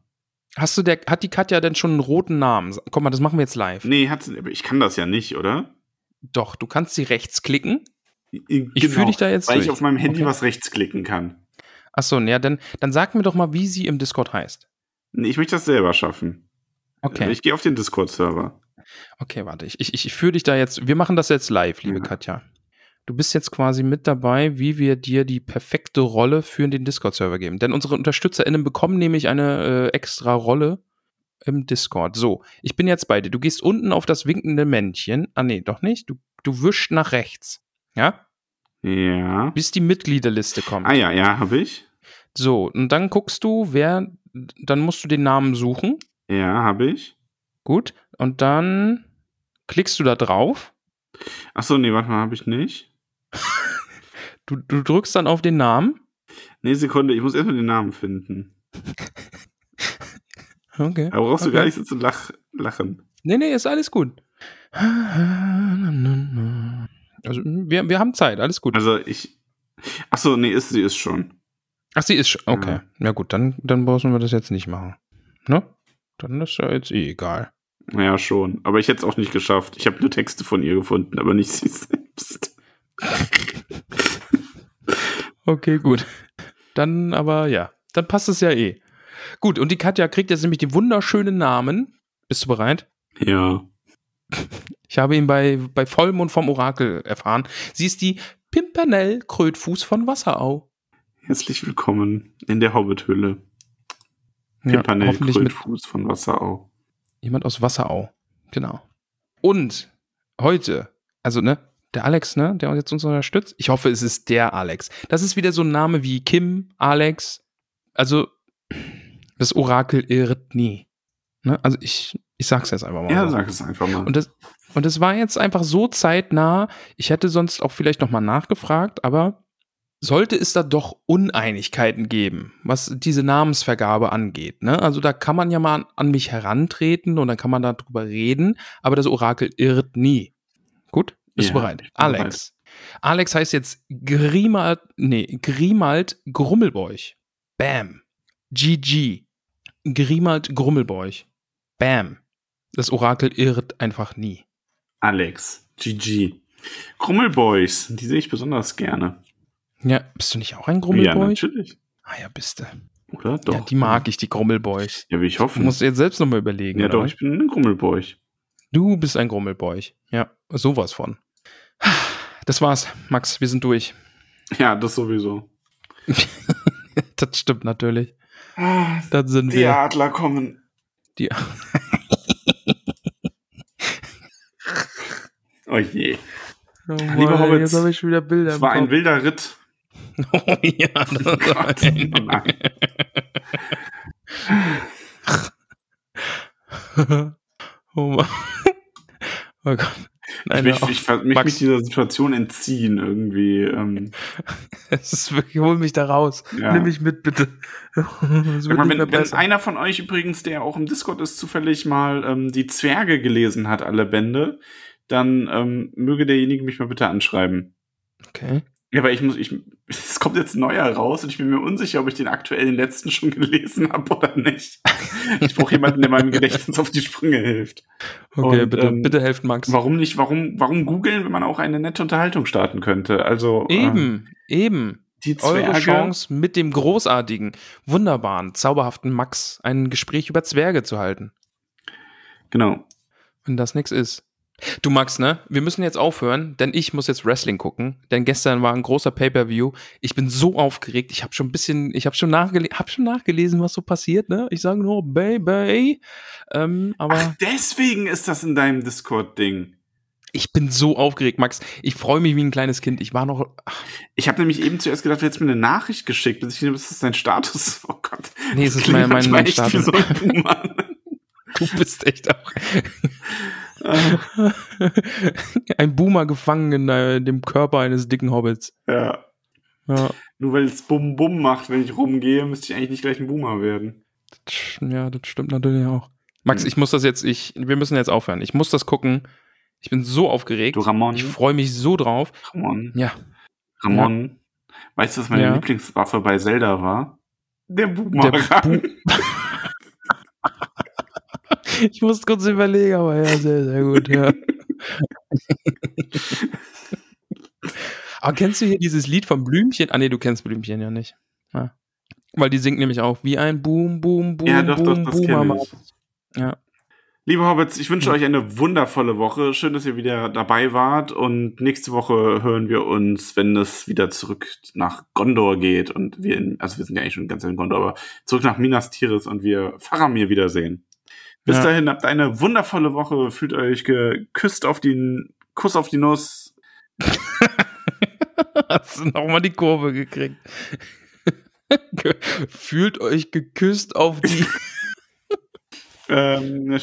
Hat die Katja denn schon einen roten Namen? Guck mal, das machen wir jetzt live. Nee, ich kann das ja nicht, oder? Doch, du kannst sie rechtsklicken. Genau, ich führe dich da jetzt weil durch. Ich auf meinem Handy was rechtsklicken kann. Achso, ja, dann sag mir doch mal, wie sie im Discord heißt. Nee, ich möchte das selber schaffen. Okay. Ich gehe auf den Discord-Server. Okay, warte. Ich führe dich da jetzt. Wir machen das jetzt live, liebe Katja. Du bist jetzt quasi mit dabei, wie wir dir die perfekte Rolle für den Discord-Server geben. Denn unsere UnterstützerInnen bekommen nämlich eine extra Rolle im Discord. So, ich bin jetzt bei dir. Du gehst unten auf das winkende Männchen. Ah, nee, doch nicht. Du wischst nach rechts. Ja? Ja. Bis die Mitgliederliste kommt. Ah, ja, habe ich. So, und dann guckst du, wer... Dann musst du den Namen suchen. Ja, habe ich. Gut, und dann klickst du da drauf. Achso, nee, warte mal, habe ich nicht. Du drückst dann auf den Namen? Nee, Sekunde, ich muss erstmal den Namen finden. Okay. Aber brauchst du gar nicht so zu lachen. Nee, ist alles gut. Also, wir haben Zeit, alles gut. Also, achso, nee, sie ist schon. Ach, sie ist schon, okay. Ja gut, dann müssen wir das jetzt nicht machen. Ne? Dann ist ja jetzt eh egal. Naja, schon. Aber ich hätte es auch nicht geschafft. Ich habe nur Texte von ihr gefunden, aber nicht sie selbst. Okay, gut. Dann aber, ja. Dann passt es ja eh. Gut, und die Katja kriegt jetzt nämlich den wunderschönen Namen. Bist du bereit? Ja. Ich habe ihn bei Vollmond vom Orakel erfahren. Sie ist die Pimpernel Krötfuß von Wasserau. Herzlich willkommen in der Hobbit-Höhle. Pimpernel Krötfuß von Wasserau. Jemand aus Wasserau, genau. Und heute, also ne, der Alex, ne, der uns jetzt unterstützt. Ich hoffe, es ist der Alex. Das ist wieder so ein Name wie Kim, Alex. Also, das Orakel irrt nie. Ne? Also, ich sag's jetzt einfach mal. Ja, sag es einfach mal. Und das war jetzt einfach so zeitnah. Ich hätte sonst auch vielleicht nochmal nachgefragt, aber sollte es da doch Uneinigkeiten geben, was diese Namensvergabe angeht. Ne? Also da kann man ja mal an mich herantreten und dann kann man darüber reden, aber das Orakel irrt nie. Gut, bist du bereit? Alex. Bereit. Alex heißt jetzt Grimald Grummelbeuch. Bam. GG. Grimald Grummelbeuch. Bam. Das Orakel irrt einfach nie. Alex. GG. Grummelbeuchs, die sehe ich besonders gerne. Ja, bist du nicht auch ein Grummelbeuch? Ja, natürlich. Ah ja, bist du. Oder? Doch. Ja, die mag ich, die Grummelbeuchs. Ja, will ich hoffen. Du musst jetzt selbst nochmal überlegen. Ja, doch, ich bin ein Grummelbeuch. Du bist ein Grummelbeuch. Ja, sowas von. Das war's, Max, wir sind durch. Ja, das sowieso. Das stimmt natürlich. Das sind die wir. Die Adler kommen. Die Oh je. Oh Mann, lieber Hobbit, jetzt habe ich wieder Bilder. Es war ein wilder Ritt. Oh ja, das Gott, nein. Oh Mann. Oh Gott. Nein, ich mich dieser Situation entziehen irgendwie. Es ist wirklich, hol mich da raus. Ja. Nimm mich mit, bitte. Sag mal, wenn einer von euch übrigens, der auch im Discord ist, zufällig mal die Zwerge gelesen hat, alle Bände, dann möge derjenige mich mal bitte anschreiben. Okay. Ja, weil es kommt jetzt neuer raus und ich bin mir unsicher, ob ich den aktuellen letzten schon gelesen habe oder nicht. Ich brauche jemanden, der meinem Gedächtnis auf die Sprünge hilft. Okay, und, bitte helft Max. Warum nicht? Warum googeln, wenn man auch eine nette Unterhaltung starten könnte? Also eben. Die Zwerge. Eure Chance, mit dem großartigen, wunderbaren, zauberhaften Max ein Gespräch über Zwerge zu halten. Genau. Wenn das nichts ist. Du Max, ne? Wir müssen jetzt aufhören, denn ich muss jetzt Wrestling gucken, denn gestern war ein großer Pay-Per-View. Ich bin so aufgeregt, ich habe schon nachgelesen, was so passiert, ne? Ich sage nur, Baby. Aber ach, deswegen ist das in deinem Discord-Ding. Ich bin so aufgeregt, Max. Ich freue mich wie ein kleines Kind. Ich habe nämlich eben zuerst gedacht, du hättest mir eine Nachricht geschickt. Und ich dachte, das ist dein Status. Oh Gott. Nee, es ist mein Status. So du bist echt auch... Ein Boomer gefangen in dem Körper eines dicken Hobbits. Ja. Nur weil es Bum-Bum macht, wenn ich rumgehe, müsste ich eigentlich nicht gleich ein Boomer werden. Ja, das stimmt natürlich auch. Max, ich muss das jetzt, wir müssen jetzt aufhören. Ich muss das gucken. Ich bin so aufgeregt. Du Ramon. Ich freue mich so drauf. Ramon. Ja. Ramon. Ja. Weißt du, was meine Lieblingswaffe bei Zelda war? Der Boomer. Ich muss kurz überlegen, aber ja, sehr, sehr gut, ja. Aber kennst du hier dieses Lied von Blümchen? Ah, nee, du kennst Blümchen ja nicht. Ja. Weil die singt nämlich auch wie ein Boom, Boom, Boom, ja, doch, Boom, das Boom. Ja. Liebe Hobbits, ich wünsche euch eine wundervolle Woche. Schön, dass ihr wieder dabei wart. Und nächste Woche hören wir uns, wenn es wieder zurück nach Gondor geht. Und wir sind ja eigentlich schon ganz in Gondor, aber zurück nach Minas Tirith und wir Faramir wiedersehen. Bis dahin, habt eine wundervolle Woche. Fühlt euch geküsst auf den Kuss auf die Nuss. Hast du nochmal die Kurve gekriegt? Fühlt euch geküsst auf die Sahne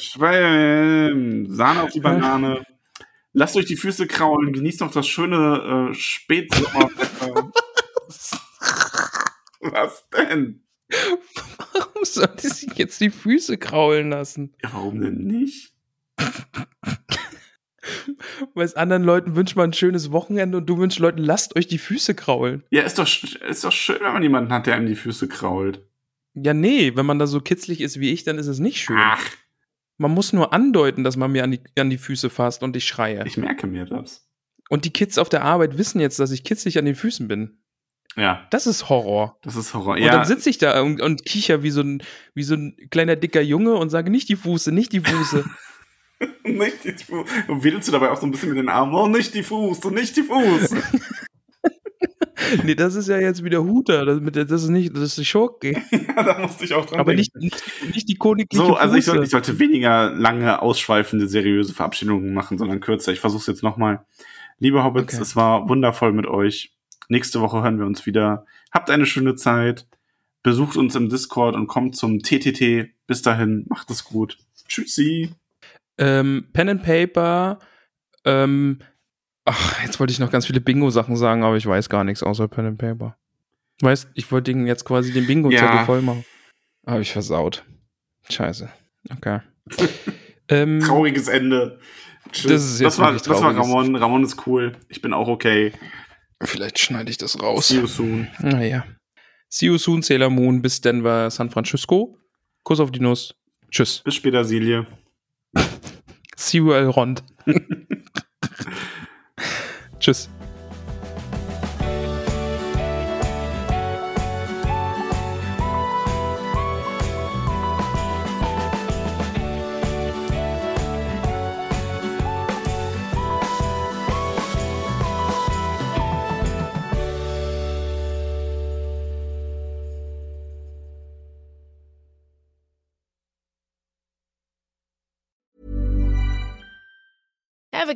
auf die Banane. Lasst euch die Füße kraulen, genießt noch das schöne Spätsommerwetter. Was denn? Warum sollte sie jetzt die Füße kraulen lassen? Ja, warum denn nicht? Weil es anderen Leuten wünscht man ein schönes Wochenende und du wünschst Leuten, lasst euch die Füße kraulen. Ja, ist doch schön, wenn man jemanden hat, der einem die Füße krault. Ja, nee, wenn man da so kitzlig ist wie ich, dann ist es nicht schön. Ach. Man muss nur andeuten, dass man mir an die Füße fasst und ich schreie. Ich merke mir das. Und die Kids auf der Arbeit wissen jetzt, dass ich kitzlig an den Füßen bin. Ja. Das ist Horror, ja. Und dann sitze ich da und kicher wie so ein kleiner, dicker Junge und sage, nicht die Füße, nicht die Füße. Nicht die Fuß. Und wedelst du dabei auch so ein bisschen mit den Armen? Oh, nicht die Fuß, nicht die Fuß. Nee, das ist ja jetzt wieder Huter. Das ist Schurke. Ja, da musste ich auch dran denken. Aber nicht die königliche Fuße. So, also ich sollte weniger lange, ausschweifende, seriöse Verabschiedungen machen, sondern kürzer. Ich versuche es jetzt nochmal. Liebe Hobbits, okay. Es war wundervoll mit euch. Nächste Woche hören wir uns wieder. Habt eine schöne Zeit. Besucht uns im Discord und kommt zum TTT. Bis dahin, macht es gut. Tschüssi. Pen and Paper, jetzt wollte ich noch ganz viele Bingo-Sachen sagen, aber ich weiß gar nichts außer Pen and Paper. Weißt, ich wollte Ihnen jetzt quasi den Bingo-Zettel voll machen. Habe ich versaut. Scheiße. Okay. Trauriges Ende. Tschüss. Das war Ramon. Ramon ist cool. Ich bin auch okay. Vielleicht schneide ich das raus. See you soon. Naja. See you soon, Sailor Moon. Bis Denver, San Francisco. Kuss auf die Nuss. Tschüss. Bis später, Silje. See you, Elrond. Tschüss. Ever